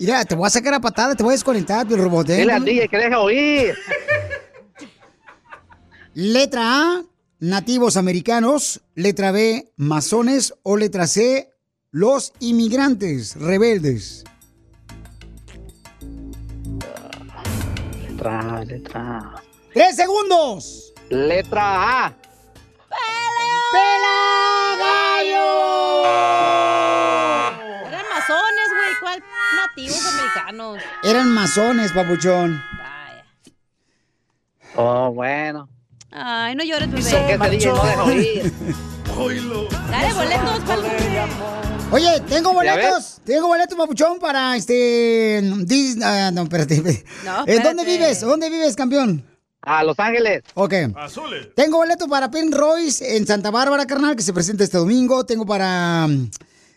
Mira, te voy a sacar a patada, te voy a desconectar del robot. ¿Eh? Dile al D J que deja oír. Letra A, nativos americanos. Letra B, masones. O letra C, los inmigrantes rebeldes. Letra A, letra A. ¡Tres segundos! Letra A. ¡Pela gallo! Eran masones, güey. ¿Cuál? Nativos americanos. Eran masones, papuchón. Vaya. Oh, bueno. Ay, no llores, bebé. Eso que te no deja oír. Dale, boletos, papuchón. Oye, tengo boletos, tengo boletos, papuchón, para este... Uh, no, espérate. espérate. No, espérate. ¿Dónde vives? ¿Dónde vives, campeón? A Los Ángeles. Ok. Azules. Tengo boleto para Pen Royce en Santa Bárbara, carnal, que se presenta este domingo. Tengo para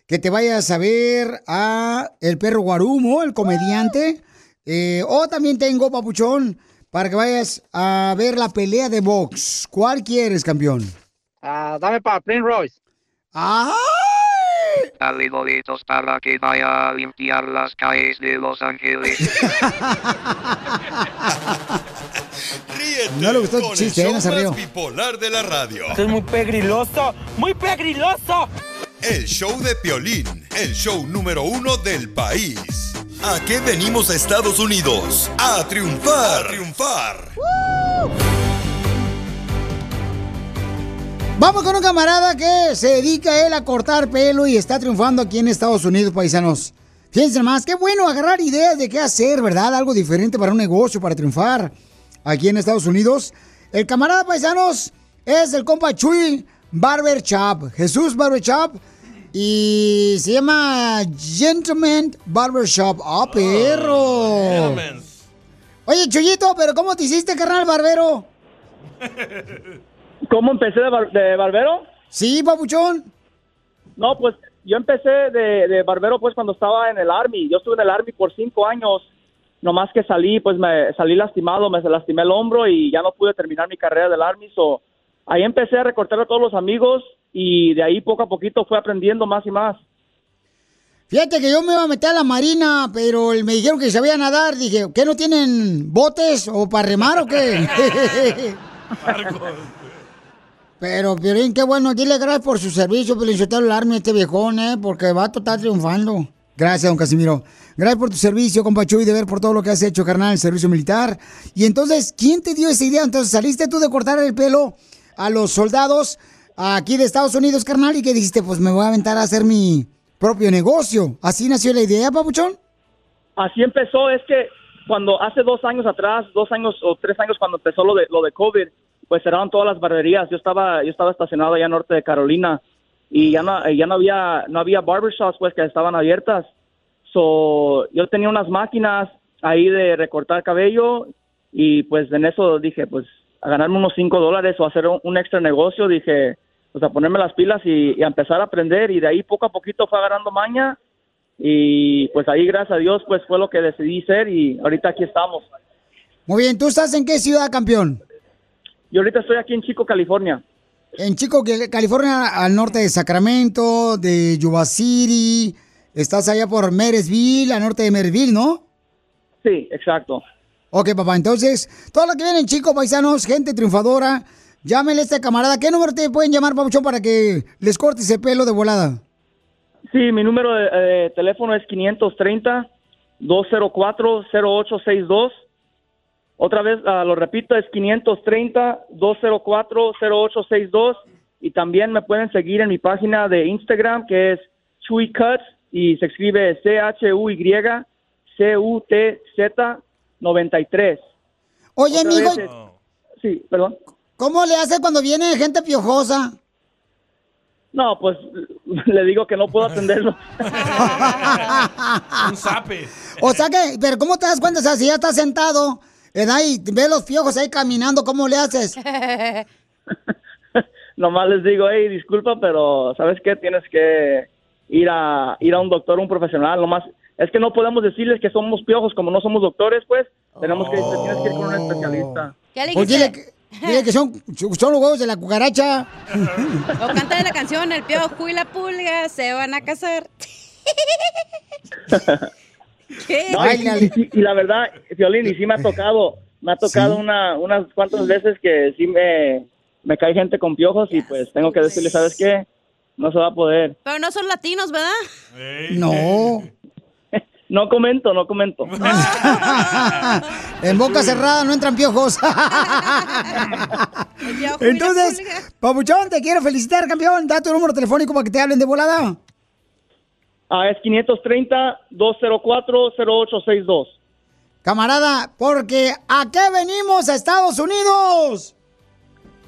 que te vayas a ver a El Perro Guarumo, el comediante. Eh, o también tengo, papuchón, para que vayas a ver la pelea de box. ¿Cuál quieres, campeón? Uh, dame para Pen Royce. ¡Ay! Dale boletos para que vaya a limpiar las calles de Los Ángeles. No le gustó el chiste, ¿eh? No se rió. Bipolar de la radio. Esto es muy pegriloso, muy pegriloso. El show de Piolín, el show número uno del país. ¿A qué venimos a Estados Unidos? A triunfar, a triunfar. ¡Uh! Vamos con un camarada que se dedica él a cortar pelo y está triunfando aquí en Estados Unidos, paisanos. Fíjense más, qué bueno agarrar ideas de qué hacer, ¿verdad? Algo diferente para un negocio, para triunfar. Aquí en Estados Unidos, El camarada, paisanos, es el compa Chewy Barber Shop, Jesús Barber Shop, y se llama Gentleman Barber Shop. ¡Ah, oh, perro! Gentleman. Oye, Chuyito, ¿pero cómo te hiciste, carnal, barbero? ¿Cómo empecé de, bar- de barbero? Sí, papuchón. No, pues yo empecé de, de barbero pues cuando estaba en el Army. Yo estuve en el Army por cinco años. Nomás que salí, pues me salí lastimado, me lastimé el hombro y ya no pude terminar mi carrera del Army. So, ahí empecé a recortar a todos los amigos y de ahí poco a poquito fue aprendiendo más y más. Fíjate que yo me iba a meter a la marina, pero me dijeron que sabía nadar. Dije, ¿qué, no tienen botes o para remar o qué? Pero, Piolín, qué bueno. Dile gracias por su servicio, Piolín, yo te lo arme este viejón, ¿eh? Porque va a estar triunfando. Gracias, don Casimiro. Gracias por tu servicio, compa Chuy, de ver por todo lo que has hecho, carnal, el servicio militar. Y entonces, ¿quién te dio esa idea? Entonces, saliste tú de cortar el pelo a los soldados aquí de Estados Unidos, carnal, y que dijiste, pues me voy a aventar a hacer mi propio negocio. ¿Así nació la idea, papuchón? Así empezó. Es que cuando hace dos años atrás, dos años o tres años, cuando empezó lo de, lo de COVID, pues cerraron todas las barberías. Yo estaba, yo estaba estacionado allá en norte de Carolina. Y ya no, ya no había, no había barbershops pues que estaban abiertas. So, yo tenía unas máquinas ahí de recortar cabello y pues en eso dije, pues a ganarme unos cinco dólares o hacer un, un extra negocio, dije, pues a ponerme las pilas y, y a empezar a aprender, y de ahí poco a poquito fue agarrando maña y pues ahí gracias a Dios pues fue lo que decidí ser y ahorita aquí estamos. Muy bien, ¿tú estás en qué ciudad, campeón? Yo ahorita estoy aquí en Chico, California. En Chico, California, al norte de Sacramento, de Yuba City. Estás allá por Marysville, al norte de Marysville, ¿no? Sí, exacto. Ok, papá, entonces, todos los que vienen, Chico, paisanos, gente triunfadora, llámenle a este camarada. ¿Qué número te pueden llamar, papuchón, para que les cortes el pelo de volada? Sí, mi número de, de teléfono es quinientos treinta, dos cero cuatro, cero ocho seis dos. Otra vez, uh, lo repito, es quinientos treinta, dos cero cuatro, cero ocho seis dos. Y también me pueden seguir en mi página de Instagram, que es Chewy Cutts, y se escribe C H U Y C U T Z noventa y tres. Oye, otra mijo. Es... Oh. Sí, perdón. ¿Cómo le hace cuando viene gente piojosa? No, pues le digo que no puedo atenderlo. Un zape. O sea que, pero ¿cómo te das cuenta? O sea, si ya estás sentado... Ahí, ve los piojos ahí caminando, ¿cómo le haces? Nomás les digo, hey, disculpa, pero ¿sabes qué? Tienes que ir a ir a un doctor, un profesional, nomás. Es que no podemos decirles que somos piojos, como no somos doctores, pues, tenemos que, oh. tienes que ir con un especialista. ¿Qué le dijiste? Dile que, dile que son, son los huevos de la cucaracha. O canta de la canción, el piojo y la pulga se van a casar. ¿Qué? No, y, y, y la verdad, Piolín, y sí me ha tocado, me ha tocado ¿Sí? una, unas cuantas veces que sí me, me cae gente con piojos y pues tengo que decirle, ¿sabes qué? No se va a poder. Pero no son latinos, ¿verdad? Hey. No. No comento, no comento. En boca cerrada no entran piojos. Entonces, papuchón, te quiero felicitar, campeón. Da tu número telefónico para que te hablen de volada. Ah, es quinientos treinta, dos cero cuatro, cero ocho seis dos. Camarada, porque ¿a qué venimos a Estados Unidos?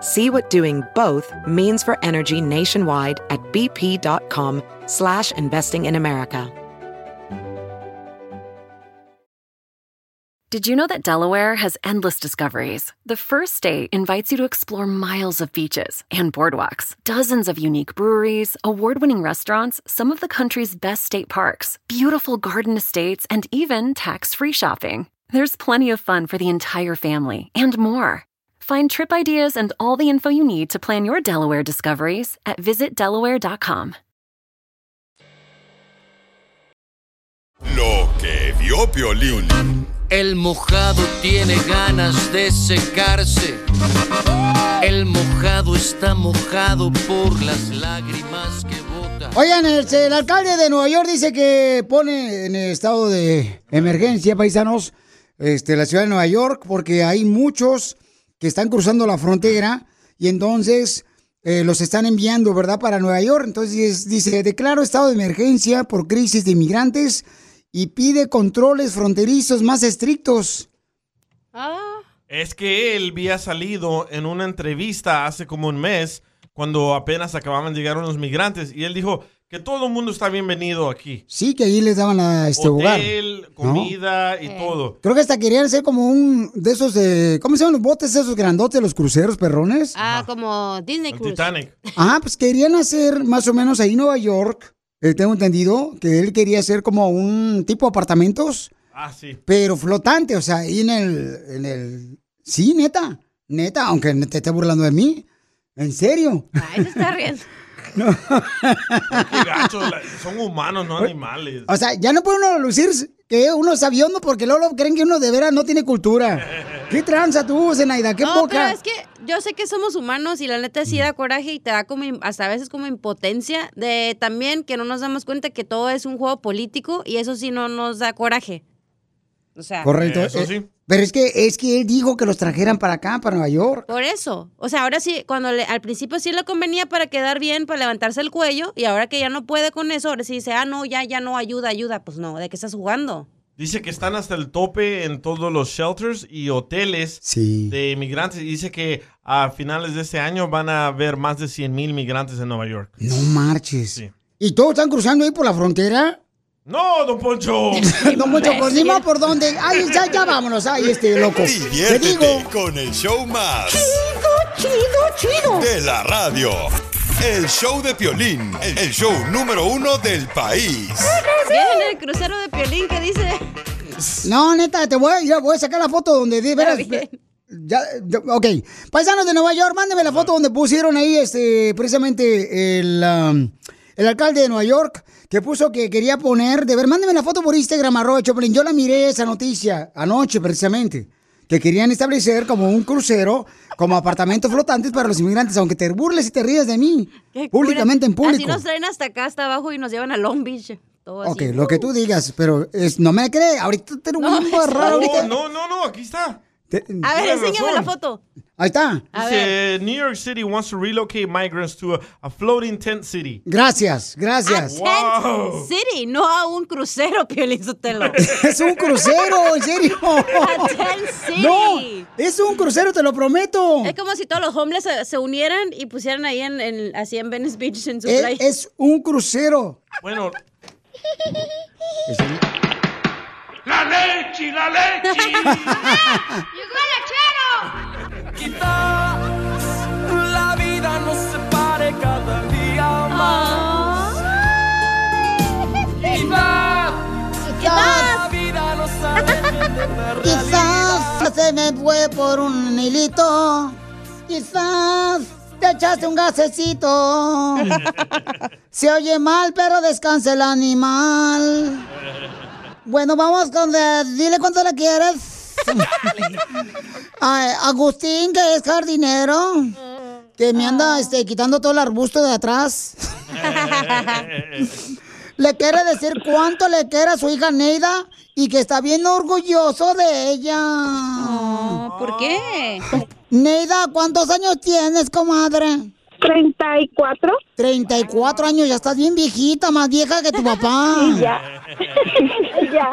See what doing both means for energy nationwide at bp.com slash investing in America. Did you know that Delaware has endless discoveries? The first state invites you to explore miles of beaches and boardwalks, dozens of unique breweries, award-winning restaurants, some of the country's best state parks, beautiful garden estates, and even tax-free shopping. There's plenty of fun for the entire family and more. Find trip ideas and all the info you need to plan your Delaware discoveries at visit delaware dot com. Lo que vio Piolín. El mojado tiene ganas de secarse. El mojado está mojado por las lágrimas que botan. Oigan, el, el alcalde de Nueva York dice que pone en estado de emergencia, paisanos, este, la ciudad de Nueva York, porque hay muchos que están cruzando la frontera y entonces eh, los están enviando, ¿verdad?, para Nueva York. Entonces dice, declaro estado de emergencia por crisis de inmigrantes y pide controles fronterizos más estrictos. Ah. Es que él había salido en una entrevista hace como un mes, cuando apenas acababan de llegar unos migrantes, y él dijo que todo el mundo está bienvenido aquí. Sí, que ahí les daban a este hogar. Hotel, lugar, comida, ¿no?, y eh. todo. Creo que hasta querían ser como un de esos, de, ¿cómo se llaman los botes esos grandotes, los cruceros perrones? Ah, ajá, como Disney Cruise. El Titanic. Ah, pues querían hacer más o menos ahí en Nueva York. Eh, tengo entendido que él quería hacer como un tipo apartamentos, ah, sí, pero flotante, o sea, ahí en el, en el... Sí, neta, neta, aunque te esté burlando de mí, en serio. Ay, se está riendo. No. Qué gacho, son humanos, no animales. O sea, ya no puede uno lucir que uno es sabiondo porque luego creen que uno de veras no tiene cultura. ¿Qué tranza tú, Zenaida? ¿Qué no, poca? Pero es que yo sé que somos humanos y la neta sí da coraje y te da como hasta a veces como impotencia de también que no nos damos cuenta que todo es un juego político y eso sí no nos da coraje. O sea, correcto. Eso sí. Pero es que es que él dijo que los trajeran para acá, para Nueva York. Por eso. O sea, ahora sí, cuando le, al principio sí le convenía para quedar bien, para levantarse el cuello, y ahora que ya no puede con eso, ahora sí dice, ah, no, ya, ya no, ayuda, ayuda. Pues no, ¿de qué estás jugando? Dice que están hasta el tope en todos los shelters y hoteles, sí, de inmigrantes. Dice que a finales de este año van a haber más de cien mil migrantes en Nueva York. No marches. Sí. ¿Y todos están cruzando ahí por la frontera? ¡No, Don Poncho! Don Poncho, ¿por encima por dónde? ¡Ay, ya, ya vámonos! ¡Ay, este loco! ¡Te digo! Con el show más chido, chido, chido de la radio. El show de Piolín. El show número uno del país. Viene el crucero de Piolín, ¿qué dice? No, neta, te voy, yo voy a sacar la foto donde... De veras, ya, ya, ok. Paisanos de Nueva York, mándeme la foto donde pusieron ahí este, precisamente el, um, el alcalde de Nueva York, que puso que quería poner, de ver, mándeme la foto por Instagram, arroba Choplin. Yo la miré esa noticia anoche precisamente, que querían establecer como un crucero, como apartamentos flotantes para los inmigrantes, aunque te burles y te ríes de mí, públicamente en público. Así nos traen hasta acá, hasta abajo, y nos llevan a Long Beach. Todo ok, así. Lo que tú digas, pero es, no me crees, ahorita te lo voy a raro. No, no, no, aquí está. Te, a ver, enséñame la foto. Ahí está. Dice, New York City wants to relocate migrants to a, a floating tent city. Gracias, gracias. A wow. Tent city, no a un crucero, Piolín Sotelo. Es un crucero, en serio. A tent city. No, es un crucero, te lo prometo. Es como si todos los homeless se, se unieran y pusieran ahí en, en, así en Venice Beach en su es, playa. Es un crucero. Bueno. ¿Es un... ¡La leche, la leche! ¡Llegó el lechero! Quizás la vida nos separe cada día más. Quizás, quizás la vida nos separe. Quizás se me fue por un hilito. Quizás te echaste un gasecito. Se oye mal, pero descansa el animal. Bueno, vamos con... De, dile cuánto le quieres. Ay, Agustín, que es jardinero, que me anda este, quitando todo el arbusto de atrás. Le quiere decir cuánto le quiere a su hija Neida y que está bien orgulloso de ella. Oh, ¿por qué? Neida, ¿cuántos años tienes, comadre? treinta y cuatro. treinta y cuatro años, ya estás bien viejita, más vieja que tu papá. Sí, ya. Ya.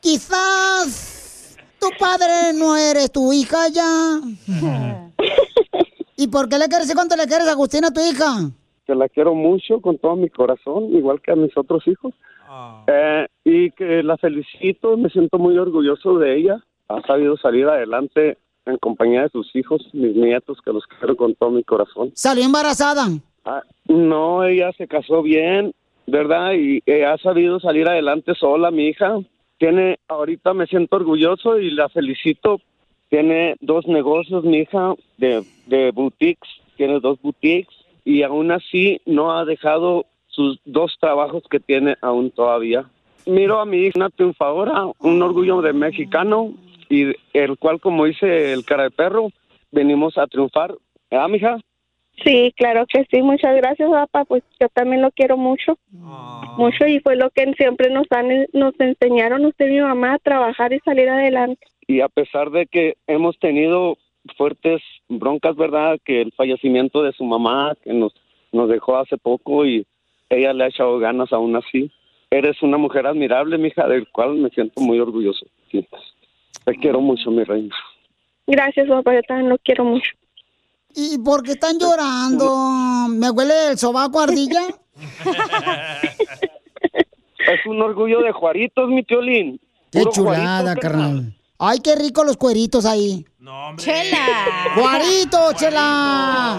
Quizás tu padre no eres tu hija ya. ¿Y por qué le quieres y cuánto le quieres, Agustín, a tu hija? Que la quiero mucho con todo mi corazón, igual que a mis otros hijos. Oh. Eh, y que la felicito, me siento muy orgulloso de ella. Ha sabido salir adelante en compañía de sus hijos, mis nietos, que los quiero con todo mi corazón. ¿Salió embarazada? Ah, no, ella se casó bien, ¿verdad? Y eh, ha sabido salir adelante sola, mi hija. Tiene, ahorita me siento orgulloso y la felicito. Tiene dos negocios, mi hija, de, de boutiques. Tiene dos boutiques y aún así no ha dejado sus dos trabajos que tiene aún todavía. miro a mi hija una triunfadora, un orgullo de mexicano, y el cual, como dice el cara de perro, venimos a triunfar. ¿Ah, mija? Sí, claro que sí. Muchas gracias, papá. Pues yo también lo quiero mucho. Oh. Mucho, y fue lo que siempre nos han, nos enseñaron usted y mi mamá a trabajar y salir adelante. Y a pesar de que hemos tenido fuertes broncas, ¿verdad? Que el fallecimiento de su mamá, que nos, nos dejó hace poco, y ella le ha echado ganas aún así. Eres una mujer admirable, mija, del cual me siento muy orgulloso. Sí. Te quiero mucho, mi reina. Gracias, papá. Yo también lo quiero mucho. ¿Y por qué están llorando? ¿Me huele el sobaco a ardilla? Es un orgullo de Juaritos, mi Piolín. Qué puro chulada, Juaritos, carnal. Ay, qué rico los cueritos ahí. No, hombre. ¡Chela! ¡Guarito, Guarito. Chela!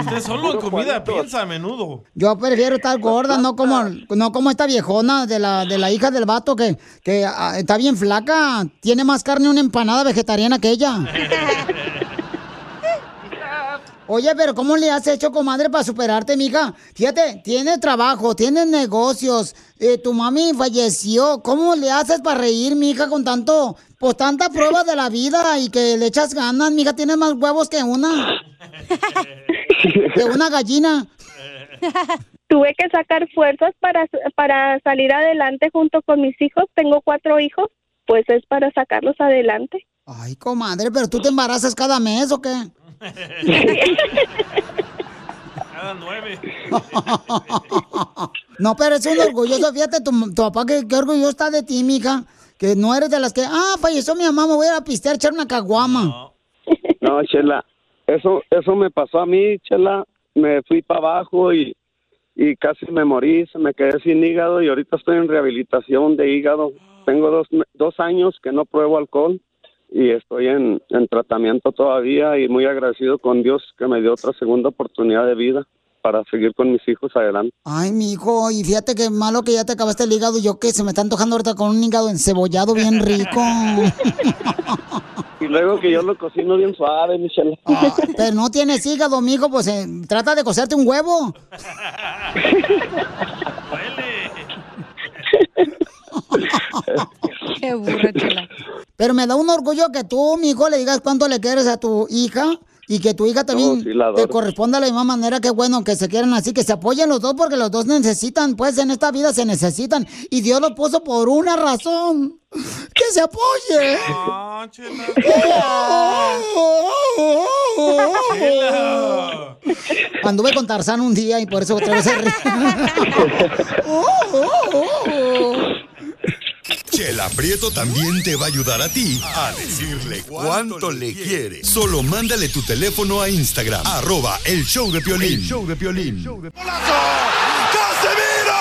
Ustedes solo comida piensa a menudo. Yo prefiero estar gorda, no como, no como esta viejona de la, de la hija del vato que, que a, está bien flaca. Tiene más carne una empanada vegetariana que ella. Oye, pero ¿cómo le has hecho, comadre, para superarte, mija? Fíjate, tiene trabajo, tiene negocios, eh, tu mami falleció. ¿Cómo le haces para reír, mija, con tanto, pues tanta prueba de la vida y que le echas ganas, mija? Tienes más huevos que una, que una gallina. Tuve que sacar fuerzas para, para salir adelante junto con mis hijos. Tengo cuatro hijos, pues es para sacarlos adelante. Ay, comadre, ¿pero tú te embarazas cada mes o qué? Cada nueve. No, pero es un orgulloso. Fíjate, tu, tu papá, que, que orgulloso está de ti, mija. Que no eres de las que, ah, falleció mi mamá, me voy a ir a pistear, echar una caguama. No, no, Chela, eso, eso me pasó a mí, Chela. Me fui para abajo y, y casi me morí, se me quedé sin hígado. Y ahorita estoy en rehabilitación de hígado. Tengo dos, dos años que no pruebo alcohol. Y estoy en, en tratamiento todavía, y muy agradecido con Dios que me dio otra segunda oportunidad de vida para seguir con mis hijos adelante. Ay, mi hijo, y fíjate que malo que ya te acabaste el hígado. Yo que se me está antojando ahorita con un hígado encebollado bien rico. Y luego que yo lo cocino bien suave, Michelle. Ah, pero no tienes hígado, mijo, pues eh, trata de cocerte un huevo. Qué burro, Chela. Pero me da un orgullo que tú, mi hijo, le digas cuánto le quieres a tu hija y que tu hija también no, sí, te corresponda de la misma manera. Qué bueno que se quieran así, que se apoyen los dos, porque los dos necesitan, pues en esta vida se necesitan. Y Dios los puso por una razón. ¡Que se apoye! No, Chela. Oh, oh, oh, oh. Chela. Anduve con Tarzán un día y por eso otra vez se ríe. Oh, oh, oh, oh. Chela Prieto también te va a ayudar a ti a decirle cuánto le quieres. Solo mándale tu teléfono a Instagram, arroba el show de Piolín. El show de Piolín. ¡Golazo! ¡Casemiro!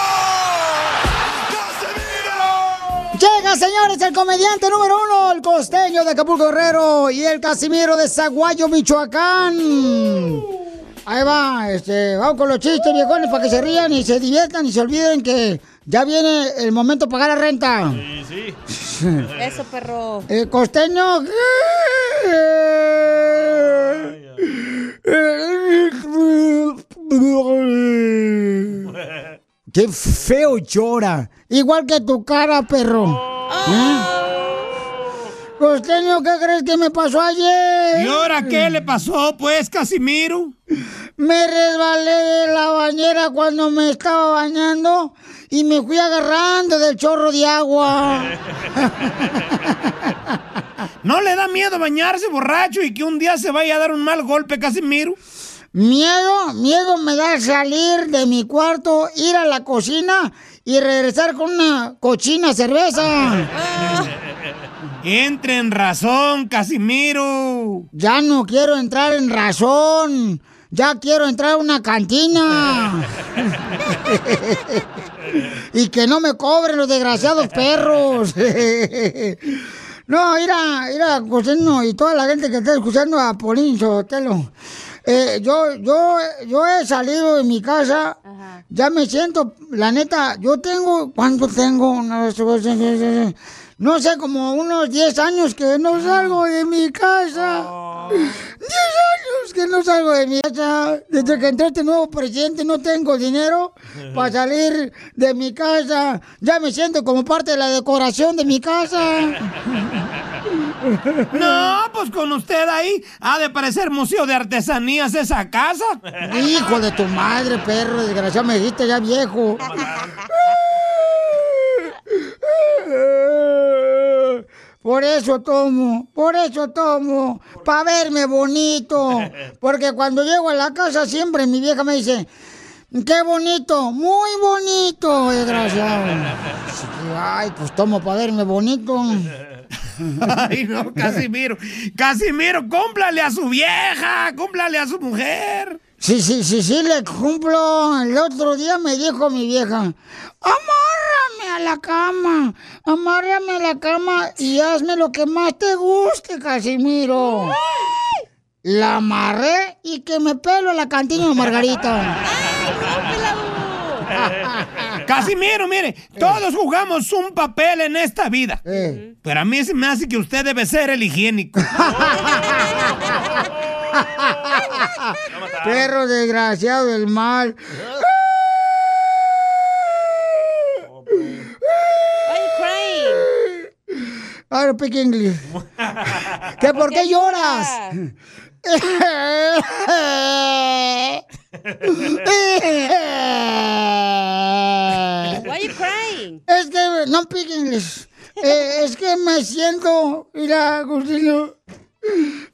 ¡Casemiro! Llega, señores, el comediante número uno, el costeño de Acapulco Guerrero y el Casimiro de Zaguayo, Michoacán. Ahí va, este, vamos con los chistes, viejones, para que se rían y se diviertan y se olviden que... ya viene el momento de pagar la renta. Sí, sí. Eso, perro. El costeño. Ay, ay. Qué feo llora. Igual que tu cara, perro. Oh. ¿Eh? Costeño, ¿qué crees que me pasó ayer? ¿Y ahora qué le pasó, pues, Casimiro? Me resbalé de la bañera cuando me estaba bañando y me fui agarrando del chorro de agua. ¿No le da miedo bañarse borracho y que un día se vaya a dar un mal golpe, Casimiro? Miedo, miedo me da salir de mi cuarto, ir a la cocina y regresar con una cochina cerveza. Entre en razón, Casimiro. Ya no quiero entrar en razón. ¡Ya quiero entrar a una cantina! Y que no me cobren los desgraciados perros. No, mira, mira, Costeño, y toda la gente que está escuchando a Piolín Sotelo. Eh, yo, yo, yo he salido de mi casa, ajá, ya me siento, la neta, yo tengo, ¿cuánto tengo? No sé, como unos diez años que no salgo de mi casa. Oh. diez años que no salgo de mi casa. Desde que entró este nuevo presidente no tengo dinero para salir de mi casa. Ya me siento como parte de la decoración de mi casa. No, pues con usted ahí ha de parecer museo de artesanías esa casa. Hijo de tu madre, perro desgraciado, me dijiste ya viejo. Por eso tomo, por eso tomo, para verme bonito. Porque cuando llego a la casa siempre mi vieja me dice, qué bonito, muy bonito, desgraciado. Ay, pues tomo para verme bonito. Ay, no, Casimiro. Casimiro, cúmplale a su vieja, cúmplale a su mujer. Sí, sí, sí, sí, le cumplo. El otro día me dijo mi vieja, amárrame a la cama, amárrame a la cama y hazme lo que más te guste, Casimiro. ¡Ay! La amarré y que me pelo en la cantina de Margarita. ¡Ay, Casimiro, mire, eh. todos jugamos un papel en esta vida. Eh. Pero a mí se me hace que usted debe ser el higiénico. Perro desgraciado del mal. I don't speak English. ¿Qué, ¿Por qué lloras? Why are you crying? Es que no speak English. Eh, es que me siento, mira, Agustino.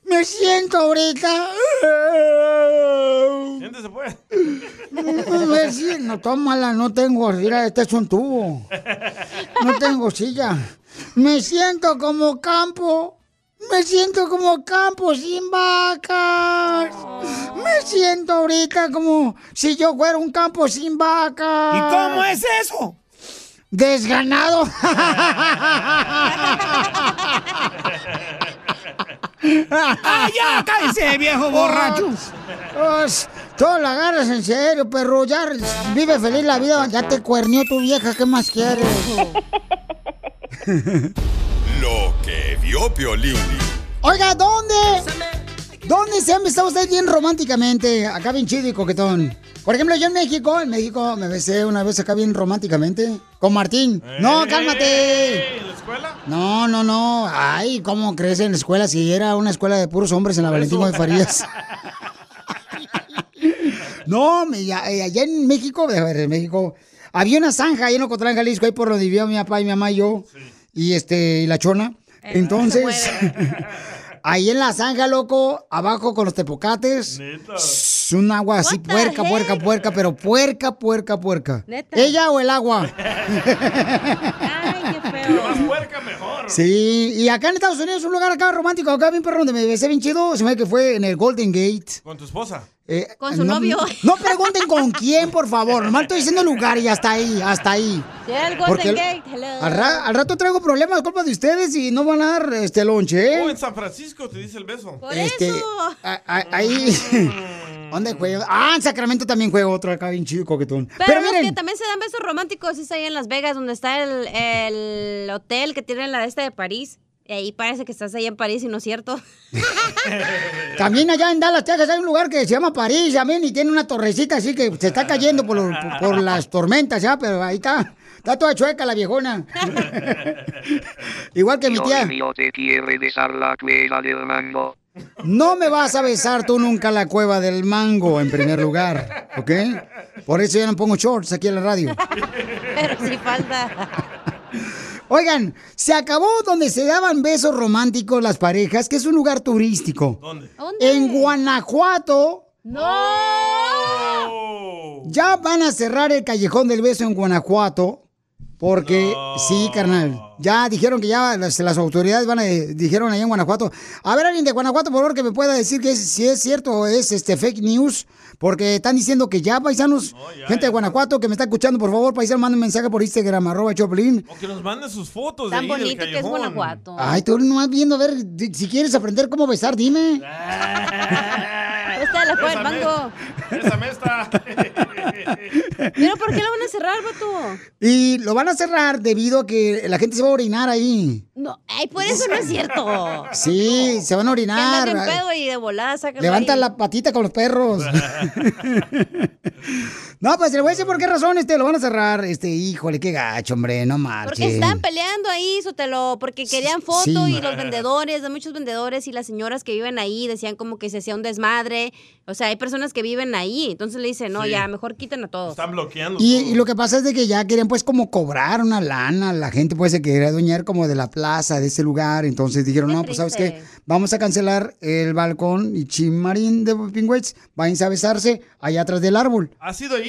Me siento ahorita. Siéntese, pues. Me siento, tómala, no tengo. Mira, este es un tubo. No tengo silla. Me siento como campo. Me siento como campo sin vacas. Me siento ahorita como si yo fuera un campo sin vacas. ¿Y cómo es eso? Desganado. ¡Ah, ya! ¡Cállese, viejo borracho! Pues, todo lo agarras en serio, perro. Ya vive feliz la vida. Ya te cuernió tu vieja. ¿Qué más quieres? Lo que vio Piolín. Oiga, ¿dónde? ¿Dónde se han besado ustedes bien románticamente? Acá bien chido y coquetón. Por ejemplo, yo en México, en México me besé una vez acá bien románticamente. Con Martín. ¡Eh! ¡No, cálmate! ¿En la escuela? No, no, no. Ay, ¿cómo crees en la escuela? Si era una escuela de puros hombres en la Valentín de Farías. No, me, allá en México, a ver, en México, había una zanja ahí en Ocotlán, Jalisco, ahí por donde vivió mi papá y mi mamá y yo. Sí. Y este, y la chona. El Entonces, ahí en la zanja, loco, abajo con los tepocates. Neta. Un agua así, puerca, puerca, puerca, puerca, pero puerca, puerca, puerca. ¿Neta? ¿Ella o el agua? Ay, qué feo. Más puerca, mejor. Sí, y acá en Estados Unidos, un lugar acá romántico, acá bien perro, donde me besé bien chido, se me ve que fue en el Golden Gate. ¿Con tu esposa? Eh, ¿Con su no, novio? No pregunten con quién, por favor. Normal estoy diciendo lugar y hasta ahí, hasta ahí. Sí, el Golden Gate, hello. Al, ra al rato traigo problemas, culpa de ustedes y no van a dar este lonche, ¿eh? Oh, en San Francisco te dice el beso. Por este, eso. A, a, ahí. ¿Dónde juega? Ah, en Sacramento también juega otro acá bien chido, coquetón. Pero, Pero miren, es que también se dan besos románticos, es ahí en Las Vegas, donde está el, el hotel que tiene la esta de París. Y ahí parece que estás ahí en París y no es cierto. También allá en Dallas, Texas, hay un lugar que se llama París también y tiene una torrecita así que se está cayendo por, los, por, por las tormentas, ¿ya? Pero ahí está, está toda chueca la viejona. Igual que mi tía. Yo te quiere besar la cueva del mango. No me vas a besar tú nunca la cueva del mango, en primer lugar, ¿ok? Por eso yo no pongo shorts aquí en la radio. Pero sí falta... Oigan, se acabó donde se daban besos románticos las parejas, que es un lugar turístico. ¿Dónde? ¿Dónde? En Guanajuato. ¡No! Ya van a cerrar el Callejón del Beso en Guanajuato. Porque, no. sí, carnal, ya dijeron que ya las, las autoridades van a, dijeron allá en Guanajuato. A ver, alguien de Guanajuato, por favor, que me pueda decir que es, si es cierto o es este, fake news. Porque están diciendo que ya, paisanos, no, ya, gente ya. de Guanajuato que me está escuchando, por favor, paisano, manden un mensaje por Instagram, arroba Choplin. O que nos manden sus fotos tan de ahí, bonito del que es Guanajuato. Ay, tú no vas viendo, a ver, si quieres aprender cómo besar, dime. Esta la fue el banco. Esa mesta. Pero, ¿por qué la van a cerrar, vato? Y lo van a cerrar debido a que la gente se va a orinar ahí. No, ay, por eso no es cierto. Sí, se van a orinar. En pedo y de volada sacan. Levanta ahí la patita con los perros. No, pues le voy a decir por qué razón este lo van a cerrar. Este, híjole, qué gacho, hombre, no marches. Porque están peleando ahí, Sotelo, porque querían foto sí, y los vendedores, de muchos vendedores y las señoras que viven ahí decían como que se hacía un desmadre. O sea, hay personas que viven ahí, entonces le dicen, no, sí. ya, mejor quiten a todos. Están bloqueando. Y, y lo que pasa es de que ya querían pues como cobrar una lana, la gente pues se quería adueñar como de la plaza, de ese lugar, entonces dijeron, qué no, triste. Pues sabes qué, vamos a cancelar el balcón y chimarín de Pingüets, vayan a besarse allá atrás del árbol. ¿Has ido ahí?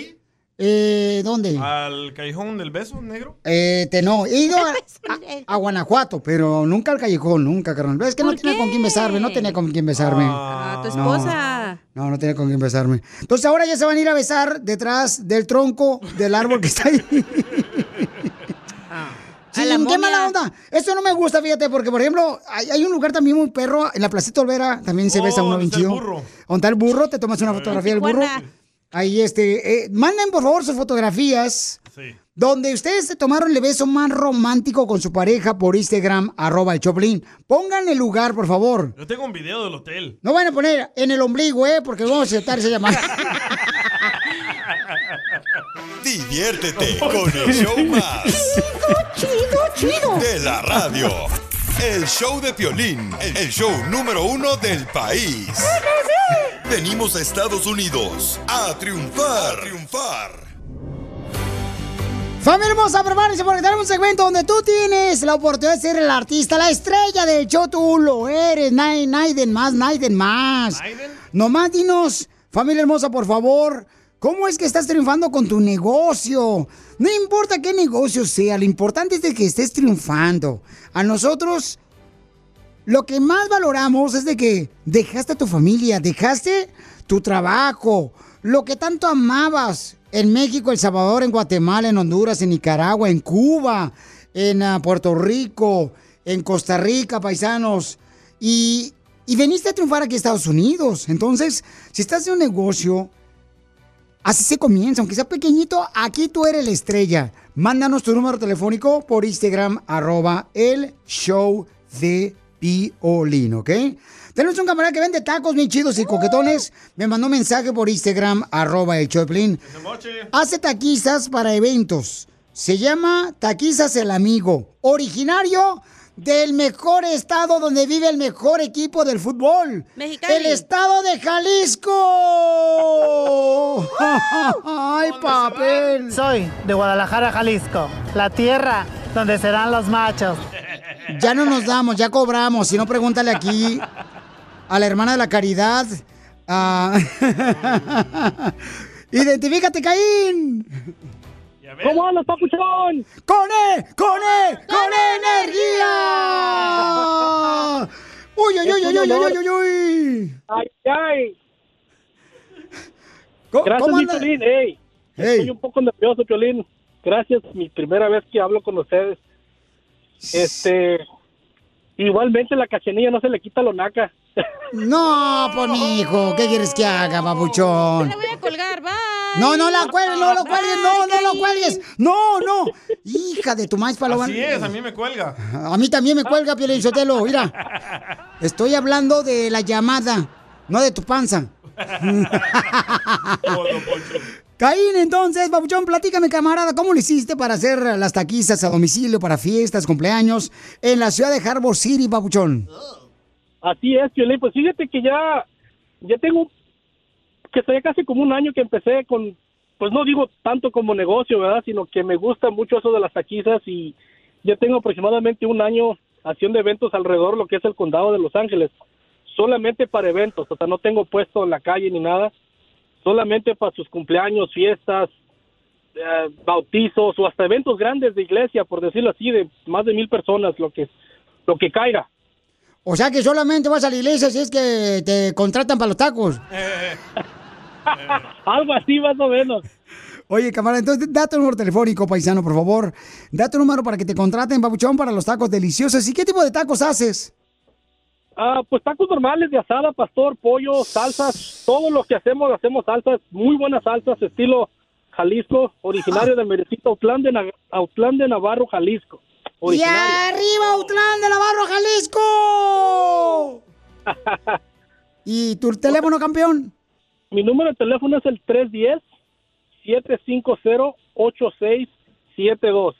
Eh, ¿Dónde? ¿Al Callejón del Beso, negro? Eh, te no, he ido a, a, a Guanajuato, pero nunca al Callejón, nunca, carnal. Es que no tenía con quién besarme, no tenía con quién besarme. Ah, tu esposa. No, no, no tenía con quién besarme. Entonces ahora ya se van a ir a besar detrás del tronco del árbol que está ahí. Sí, qué mala onda. Eso no me gusta, fíjate, porque, por ejemplo, hay, hay un lugar también muy perro, en la Placita Olvera, también se oh, besa uno bien chido. Donde está el burro, te tomas una fotografía del burro. Ahí, este, eh, manden, por favor, sus fotografías. Sí. Donde ustedes se tomaron el beso más romántico con su pareja por Instagram, arroba el Choplin. Pongan el lugar, por favor. Yo tengo un video del hotel. No van a poner en el ombligo, eh, porque vamos a aceptar esa llamada. Diviértete con el show más chido, chido, chido de la radio. El show de Piolín, el show número uno del país. Venimos a Estados Unidos a triunfar, a triunfar. Familia hermosa, prepárense porque tenemos un segmento donde tú tienes la oportunidad de ser el artista, la estrella del show, tú lo eres, Naiden más, Naiden más. Nomás dinos, familia hermosa, por favor, ¿cómo es que estás triunfando con tu negocio? No importa qué negocio sea, lo importante es de que estés triunfando. A nosotros, lo que más valoramos es de que dejaste a tu familia, dejaste tu trabajo, lo que tanto amabas en México, El Salvador, en Guatemala, en Honduras, en Nicaragua, en Cuba, en uh, Puerto Rico, en Costa Rica, paisanos. Y, y veniste a triunfar aquí a Estados Unidos. Entonces, si estás en un negocio, así se comienza, aunque sea pequeñito, aquí tú eres la estrella. Mándanos tu número telefónico por Instagram, arroba el show de Piolín, ¿ok? Tenemos un camarada que vende tacos bien chidos y coquetones. Me mandó un mensaje por Instagram, arroba el show de Piolín. Hace taquizas para eventos. Se llama Taquizas el Amigo. Originario del mejor estado donde vive el mejor equipo del fútbol. Mexicali. El estado de Jalisco. ¡Ay, papel! Soy de Guadalajara, Jalisco. La tierra donde serán los machos. Ya no nos damos, ya cobramos. Si no, pregúntale aquí a la hermana de la Caridad. Uh... ¡Identifícate, Caín! ¿Cómo andas, papuchón? ¡Con él! ¡Con él! ¡Con energía! ¡Uy, uy, uy, uy, uy, uy, uy, uy! ¡Ay, ay! Gracias, mi Piolín. Hey, hey. Estoy un poco nervioso, Piolín. Gracias, mi primera vez que hablo con ustedes. Este... Igualmente la cachenilla no se le quita lo naca. No, pues, mijo, ¿qué quieres que haga, papuchón? Te la voy a colgar, bye. No, no la cuelgues, no lo cuelgues, no, no lo cuelgues. No, no. Hija de tu maíz paloma. Así es, a mí me cuelga. A mí también me cuelga, Piolín Sotelo, mira. Estoy hablando de la llamada, no de tu panza. Caín, entonces, papuchón, platícame, camarada, ¿cómo lo hiciste para hacer las taquizas a domicilio, para fiestas, cumpleaños, en la ciudad de Harbor City, papuchón? Así es, Piolín, pues fíjate que ya, ya tengo, que estoy casi como un año que empecé con, pues no digo tanto como negocio, ¿verdad?, sino que me gusta mucho eso de las taquizas y ya tengo aproximadamente un año haciendo eventos alrededor lo que es el condado de Los Ángeles, solamente para eventos, o sea, no tengo puesto en la calle ni nada. Solamente para sus cumpleaños, fiestas, eh, bautizos o hasta eventos grandes de iglesia, por decirlo así, de más de mil personas, lo que, lo que caiga. O sea que solamente vas a la iglesia si es que te contratan para los tacos. Eh, eh. Algo así más o menos. Oye, camarada, entonces da tu número telefónico, paisano, por favor. Da tu número para que te contraten, papuchón, para los tacos deliciosos. ¿Y qué tipo de tacos haces? Ah, pues tacos normales de asada, pastor, pollo, salsas, todo lo que hacemos, hacemos salsas, muy buenas salsas, estilo Jalisco, originario del merecito Autlán de, Autlán de Navarro, Jalisco. originario. ¡Y arriba, Autlán de Navarro, Jalisco! ¿Y tu teléfono, campeón? Mi número de teléfono es el tres uno cero, siete cinco cero, ocho seis siete dos.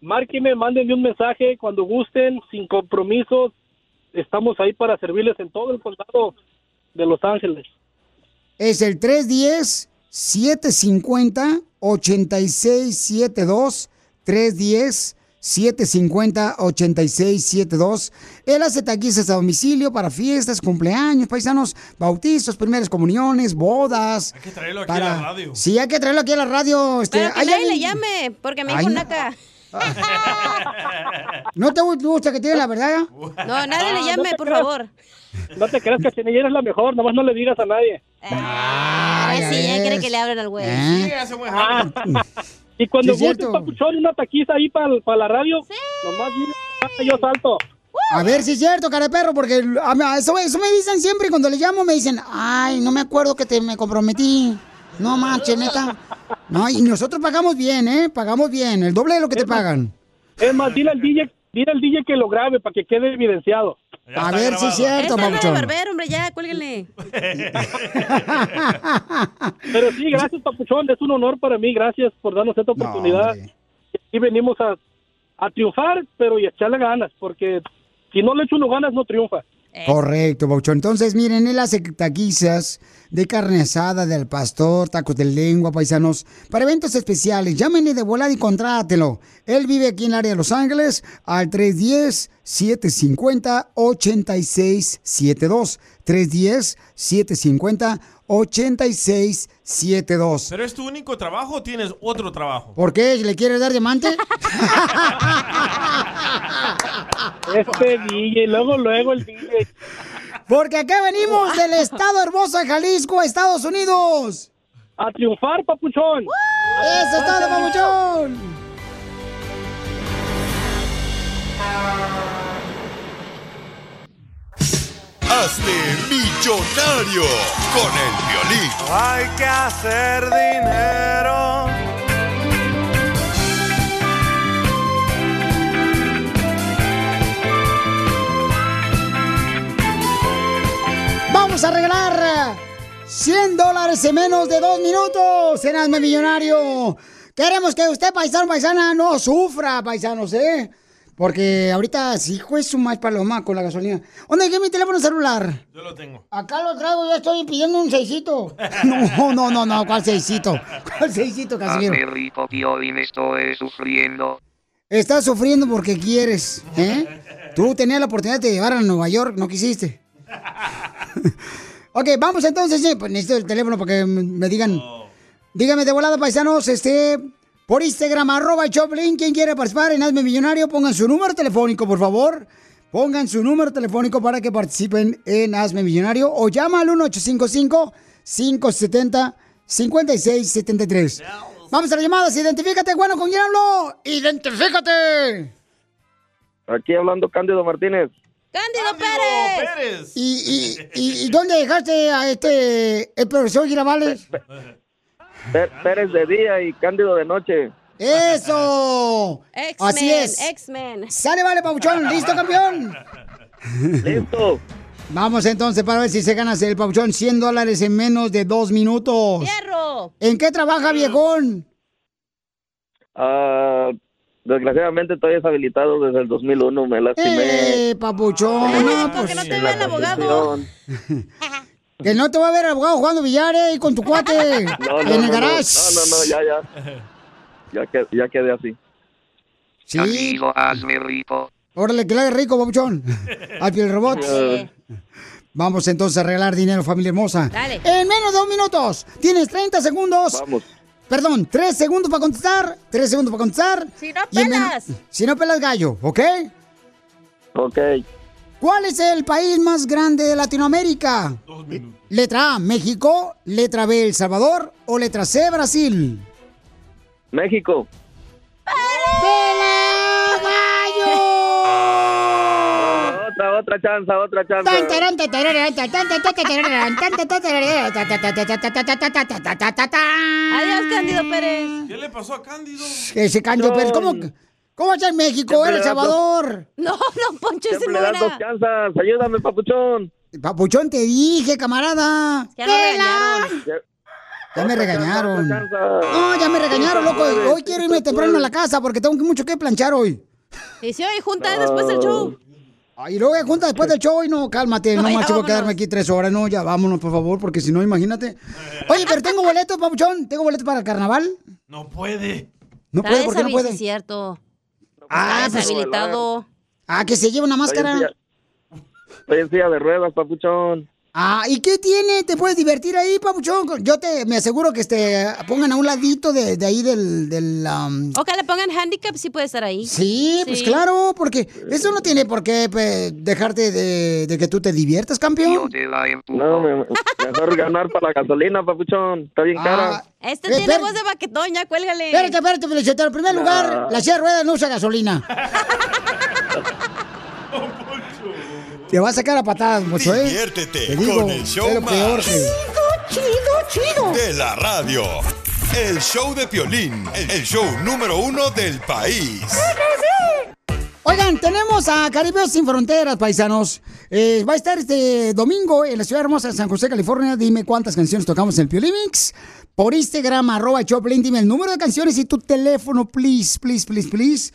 Márquenme, mándenme un mensaje cuando gusten, sin compromisos. Estamos ahí para servirles en todo el condado de Los Ángeles. Es el tres uno cero, siete cinco cero, ocho seis siete dos. tres uno cero, siete cinco cero, ocho seis siete dos. Él hace taquizas a domicilio para fiestas, cumpleaños, paisanos, bautizos, primeras comuniones, bodas. Hay que traerlo aquí para... a la radio. Sí, hay que traerlo aquí a la radio. Este... Pero que nadie alguien... le llame, porque me dijo Naka. ¿No te gusta que te diga la verdad? No, nadie le llame, no por creas, favor. No te creas, Cachanilla, eres la mejor. Nomás no le digas a nadie. Ah, ah sí, ya cree que le abren al güey. ¿Eh? Sí, hace muy ah. Y cuando sí, guste, papuchón, una taquiza ahí para pa la radio, sí. Nomás yo salto. A ver si sí es cierto, cara de perro, porque a, eso, eso me dicen siempre. Cuando le llamo me dicen, ay, no me acuerdo que te me comprometí. No manches, neta. No, y nosotros pagamos bien, ¿eh? Pagamos bien, el doble de lo que es te más, pagan. Es más, dile al D J, dile al D J que lo grabe para que quede evidenciado. Ya a ver grabado. Si es cierto, papuchón. Es barbero, hombre, ya, cuélguenle. Pero sí, gracias, papuchón, es un honor para mí, gracias por darnos esta oportunidad. No, y venimos a, a triunfar, pero y a echarle ganas, porque si no le echo uno ganas, no triunfa. Eh. Correcto, Pauchón. Entonces, miren, él hace taquizas de carne asada, del pastor, tacos de lengua, paisanos, para eventos especiales. Llámenle de volada y contrátelo. Él vive aquí en el área de Los Ángeles al tres uno cero, siete cinco cero, ocho seis siete dos. tres uno cero, siete cinco cero, ocho seis siete dos. ¿Pero es tu único trabajo o tienes otro trabajo? ¿Por qué? ¿Le quieres dar diamante? Este D J, luego, luego el D J. Porque acá venimos del estado hermoso de Jalisco, Estados Unidos. A triunfar, papuchón. ¡Eso está, papuchón! Hazte millonario con el violín. Hay que hacer dinero. Vamos a regalar cien dólares en menos de dos minutos en Hazme Millonario. Queremos que usted, paisano, paisana, no sufra, paisanos, ¿eh? Porque ahorita sí juez su más paloma con la gasolina. ¿Dónde dejé mi teléfono celular? Yo lo tengo. Acá lo traigo, yo estoy pidiendo un seisito. No, no, no, no, ¿cuál seisito? ¿Cuál seisito, Casimiro? Hazme rico, Piolín, estoy sufriendo. Estás sufriendo porque quieres, ¿eh? Tú tenías la oportunidad de llevar a Nueva York, no quisiste. Ok, vamos entonces, sí, pues necesito el teléfono para que me digan. Oh. Dígame de volada, paisanos, este, por Instagram, arroba el Choplin, quien quiere participar en Hazme Millonario, pongan su número telefónico, por favor. Pongan su número telefónico para que participen en Hazme Millonario o llama al uno ocho cinco cinco, cinco siete cero, cinco seis siete tres. Vamos a las llamadas, identifícate, bueno, ¿con quién hablo? ¡Identifícate! Aquí hablando Cándido Martínez. ¡Cándido Pérez! Pérez. ¿Y, y, y dónde dejaste a este el profesor Girabales? Pérez de día y Cándido de noche. ¡Eso! X-Men, así es. X-Men. Sale, vale, Pauchón. ¿Listo, campeón? ¡Listo! Vamos entonces para ver si se gana el Pauchón cien dólares en menos de dos minutos. ¡Cierro! ¿En qué trabaja, viejón? Ah... Uh... Desgraciadamente estoy deshabilitado desde el dos mil uno, me lastimé. ¡Eh, papuchón! Ay, no, pues, que no te vea el abogado. Que no te va a ver el abogado jugando billar, eh, con tu cuate. No, no, en el garage. No, no, no, ya, ya. Ya, que, ya quedé así. Sí. Amigo, hazme rico. Órale, que le haga rico, papuchón. Al piel robot. Uh. Vamos entonces a arreglar dinero, familia hermosa. Dale. En menos de dos minutos. Tienes treinta segundos. Vamos. Perdón, tres segundos para contestar, tres segundos para contestar. Si no pelas. Men- si no pelas gallo, ¿ok? Ok. ¿Cuál es el país más grande de Latinoamérica? Dos minutos. Letra A, México, letra B, El Salvador o letra C, Brasil. México. ¡Pela gallo! Otra, otra chanza, otra chanza. Adiós, Cándido Pérez. ¿Qué le pasó a Cándido? Ese Cándido Pérez, ¿cómo, ¿Cómo es en México? ¿En El Salvador? No, no, Poncho, ese no era. Dos chanzas. Ayúdame, papuchón. Papuchón, te dije, camarada. Ya me regañaron. Ya, ya me regañaron. No, ya me regañaron, loco. Hoy quiero irme temprano a la casa porque tengo mucho que planchar hoy. Y si hoy junta no. después del show. Ay, y luego junta después del show y no, cálmate, no, no más, chico, quedarme aquí tres horas. No, ya vámonos, por favor, porque si no, imagínate. Oye, pero tengo boletos, papuchón. ¿Tengo boletos para el carnaval? No puede. No puede, ¿por qué no puede? Es cierto. Ah, pues, habilitado. Ah, que se lleva una máscara. Estoy en silla de ruedas, papuchón. Ah, ¿y qué tiene? ¿Te puedes divertir ahí, papuchón? Yo te me aseguro que te pongan a un ladito de, de ahí del... del um... O que le pongan handicap, sí puede estar ahí. Sí, sí, pues claro, porque eso no tiene por qué pues, dejarte de, de que tú te diviertas, campeón. No, me, mejor ganar para la gasolina, papuchón. Está bien ah, cara. Este eh, tiene per... voz de baquetón, ya cuélgale. Espérate, espérate, felicitero. En primer lugar, ah. la silla de ruedas no usa gasolina. Te va a sacar a patadas, mocho, ¿eh? Diviértete te digo, con el show lo más... Peor que... Chido, chido, chido. De la radio. El show de Piolín. El show número uno del país. Oigan, tenemos a Caribeos Sin Fronteras, paisanos. Eh, va a estar este domingo en la ciudad hermosa de San José, California. Dime cuántas canciones tocamos en el Piolín Mix. Por Instagram, arroba Choplin. Dime el número de canciones y tu teléfono, please, please, please, please.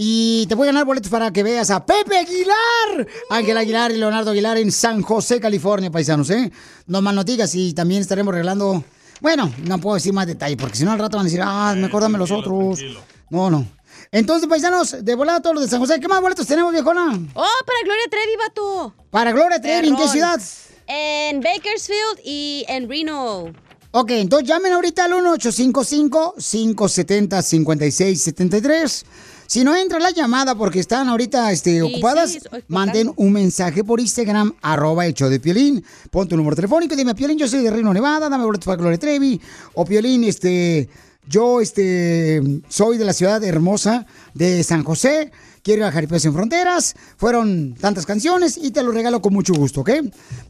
Y te voy a ganar boletos para que veas a Pepe Aguilar, Ángel Aguilar y Leonardo Aguilar en San José, California, paisanos, ¿eh? No más noticias y también estaremos regalando... Bueno, no puedo decir más detalle porque si no al rato van a decir, ah, eh, mejor dame los otros. Tranquilo. No, no. Entonces, paisanos, de volada todos los de San José. ¿Qué más boletos tenemos, viejona? Oh, para Gloria Trevi, vato. Para Gloria Trevi, ¿en qué ciudad? En Bakersfield y en Reno. Ok, entonces llamen ahorita al uno ocho cinco cinco, cinco siete cero, cinco seis siete tres. Si no entra la llamada porque están ahorita este, sí, ocupadas, sí, manden un mensaje por Instagram, arroba el show de Piolín. Pon tu número telefónico y dime, Piolín, yo soy de Reno, Nevada, dame boletos para Gloria Trevi. O Piolín, este, yo este, soy de la ciudad hermosa de San José, quiero ir a Caribeos Sin Fronteras. Fueron tantas canciones y te lo regalo con mucho gusto, ¿ok?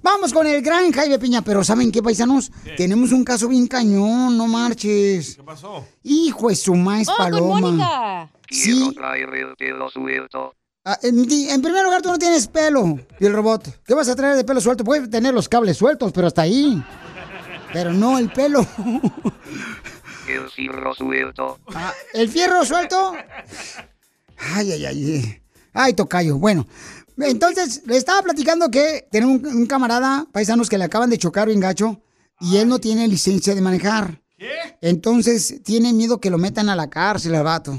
Vamos con el gran Jaime Piña, pero ¿saben qué, paisanos? ¿Qué? Tenemos un caso bien cañón, no marches. ¿Qué pasó? Hijo de su maíz, oh, paloma. Con Mónica. Sí. Ah, en, en primer lugar, tú no tienes pelo. Y el robot, ¿qué vas a traer de pelo suelto? Puedes tener los cables sueltos, pero hasta ahí. Pero no el pelo. El fierro suelto. Ah, ¿el fierro suelto? Ay, ay, ay. Ay, tocayo. Bueno, entonces, le estaba platicando que tenemos un, un camarada, paisanos, que le acaban de chocar bien gacho. Y ay. Él no tiene licencia de manejar. ¿Qué? Entonces, tiene miedo que lo metan a la cárcel al vato.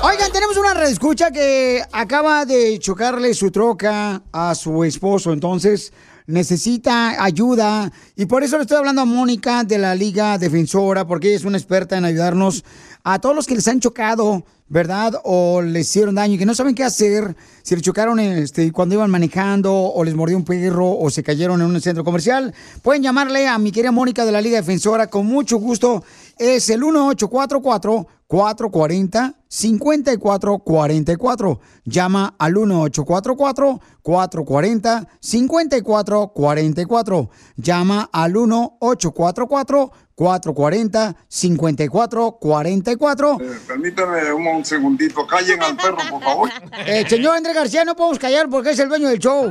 Oigan, tenemos una reescucha que acaba de chocarle su troca a su esposo, entonces necesita ayuda. Y por eso le estoy hablando a Mónica de la Liga Defensora, porque ella es una experta en ayudarnos a todos los que les han chocado, ¿verdad? O les hicieron daño y que no saben qué hacer. Si les chocaron este, cuando iban manejando, o les mordió un perro, o se cayeron en un centro comercial. Pueden llamarle a mi querida Mónica de la Liga Defensora con mucho gusto. Es el uno ocho cuatro cuatro, cuatro cuatro cero, cinco cuatro cuatro cuatro. Llama al uno ocho cuatro cuatro, cuatro cuatro cero, cinco cuatro cuatro cuatro. Llama al uno ocho cuatro cuatro, cuatro cuatro cero, cinco cuatro cuatro cuatro. Eh, permítame un, un segundito. Callen al perro, por favor. Eh, señor Andrés García, no podemos callar porque es el dueño del show.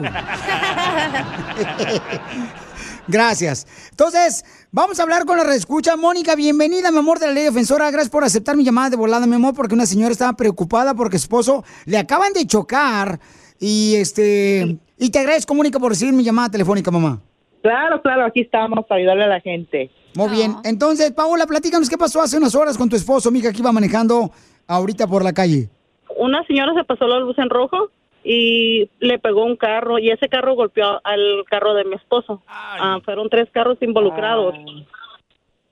Gracias. Entonces, vamos a hablar con la reescucha. Mónica, bienvenida, mi amor, de la Ley Defensora. Gracias por aceptar mi llamada de volada, mi amor, porque una señora estaba preocupada porque su esposo le acaban de chocar. Y este y te agradezco, Mónica, por recibir mi llamada telefónica, mamá. Claro, claro, aquí estamos para ayudarle a la gente. Muy bien. Entonces, Paola, platícanos qué pasó hace unas horas con tu esposo, mija, que iba manejando ahorita por la calle. Una señora se pasó la luz en rojo y le pegó un carro, y ese carro golpeó al carro de mi esposo. Ah, fueron tres carros involucrados. Ay.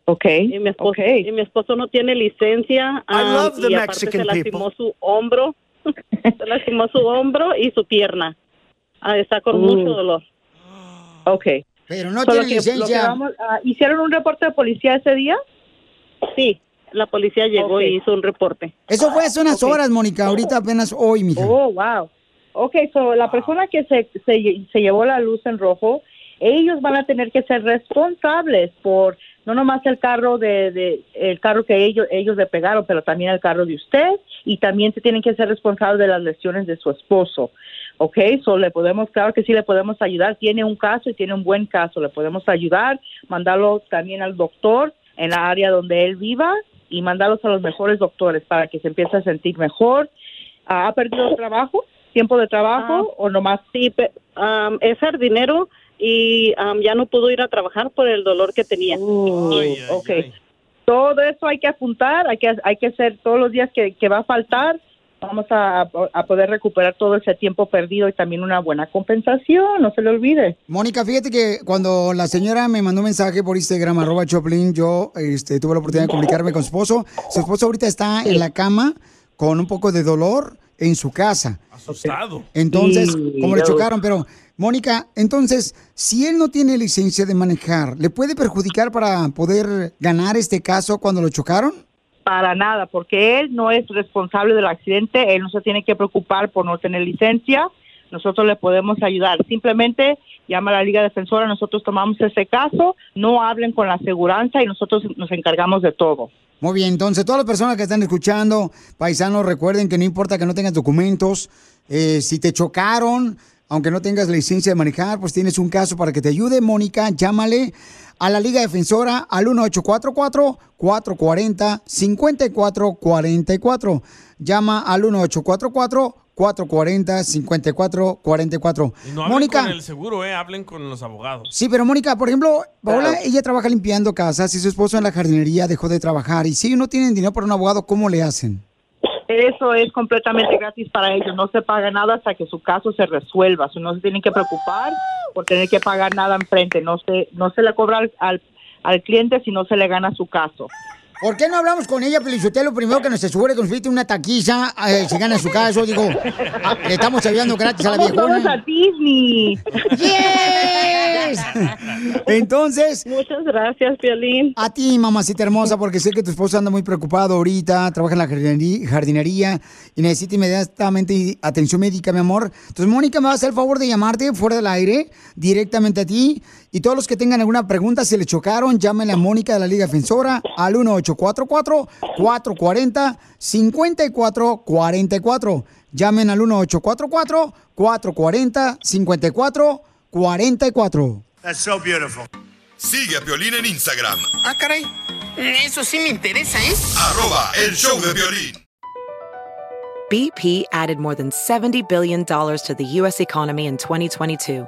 Ok. Y mi esposo, okay. y mi esposo no tiene licencia. I um, love the y aparte Mexican se lastimó people. Su hombro. Se lastimó su hombro y su pierna. Ah, está con mm. mucho dolor. Ok. Pero no so tiene que, licencia. Vamos, uh, ¿hicieron un reporte de policía ese día? Sí. La policía llegó okay. y hizo un reporte. Eso fue hace unas okay. horas, Mónica. Ahorita apenas hoy, mija. Oh, wow. Ok, so la persona que se, se, se llevó la luz en rojo, ellos van a tener que ser responsables por no nomás el carro de, de el carro que ellos ellos le pegaron, pero también el carro de usted, y también se tienen que ser responsables de las lesiones de su esposo. Okay, so le podemos, claro que sí le podemos ayudar, tiene un caso y tiene un buen caso, le podemos ayudar, mandarlo también al doctor en la área donde él viva y mandarlos a los mejores doctores para que se empiece a sentir mejor. ¿Ha perdido trabajo? ¿Tiempo de trabajo? Ah, ¿o nomás? Sí, um, es jardinero y um, ya no pudo ir a trabajar por el dolor que tenía. Uh, ay, ay, okay. Ay. Todo eso hay que apuntar, hay que hay que hacer todos los días que, que va a faltar. Vamos a, a poder recuperar todo ese tiempo perdido y también una buena compensación, no se le olvide. Mónica, fíjate que cuando la señora me mandó un mensaje por Instagram, arroba Choplin, yo este, tuve la oportunidad de comunicarme con su esposo. Su esposo ahorita está en la cama con un poco de dolor en su casa. Asustado. Entonces, sí, como le chocaron, pero... Mónica, entonces, si él no tiene licencia de manejar, ¿le puede perjudicar para poder ganar este caso cuando lo chocaron? Para nada, porque él no es responsable del accidente, él no se tiene que preocupar por no tener licencia, nosotros le podemos ayudar. Simplemente llama a la Liga Defensora, nosotros tomamos ese caso, no hablen con la aseguranza y nosotros nos encargamos de todo. Muy bien, entonces todas las personas que están escuchando, paisanos, recuerden que no importa que no tengas documentos, eh, si te chocaron, aunque no tengas licencia de manejar, pues tienes un caso para que te ayude. Mónica, llámale a la Liga Defensora al uno ocho cuatro cuatro, cuatro cuatro cero, cinco cuatro cuatro cuatro. Llama al uno ocho cuatro cuatro, cuatro cuatro cero, cinco cuatro cuatro cuatro. Y no hablen Mónica, con el seguro, eh, hablen con los abogados. Sí, pero Mónica, por ejemplo, Paola, pero... ella trabaja limpiando casas y su esposo en la jardinería dejó de trabajar. Y si no tienen dinero para un abogado, ¿cómo le hacen? Eso es completamente gratis para ellos, no se paga nada hasta que su caso se resuelva, no se tienen que preocupar por tener que pagar nada enfrente, no se no se le cobra al, al, al cliente si no se le gana su caso. ¿Por qué no hablamos con ella, Pelizotelo? Primero que nos asegure, consiste una taquiza, eh, se gana su caso, digo, ah, le estamos ayudando gratis a la viejona. Vamos a Disney. ¡Yes! Entonces... Muchas gracias, Piolín. A ti, mamacita hermosa, porque sé que tu esposo anda muy preocupado ahorita, trabaja en la jardinería, jardinería y necesita inmediatamente atención médica, mi amor. Entonces, Mónica, me va a hacer el favor de llamarte fuera del aire, directamente a ti, y todos los que tengan alguna pregunta, si le chocaron, llámenle a Mónica de la Liga Defensora al uno ocho cuatro cuatro, cuatro cuatro cero, cinco cuatro cuatro cuatro. Llamen al uno ocho cuatro cuatro, cuatro cuatro cero, cinco cuatro cuatro cuatro. That's so beautiful. Sigue a Piolín en Instagram. Ah, caray. Eso sí me interesa, ¿eh? Arroba el show de Piolín. B P added more than seventy billion dollars to the U S economy in twenty twenty-two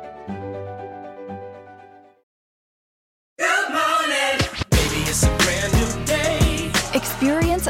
Experience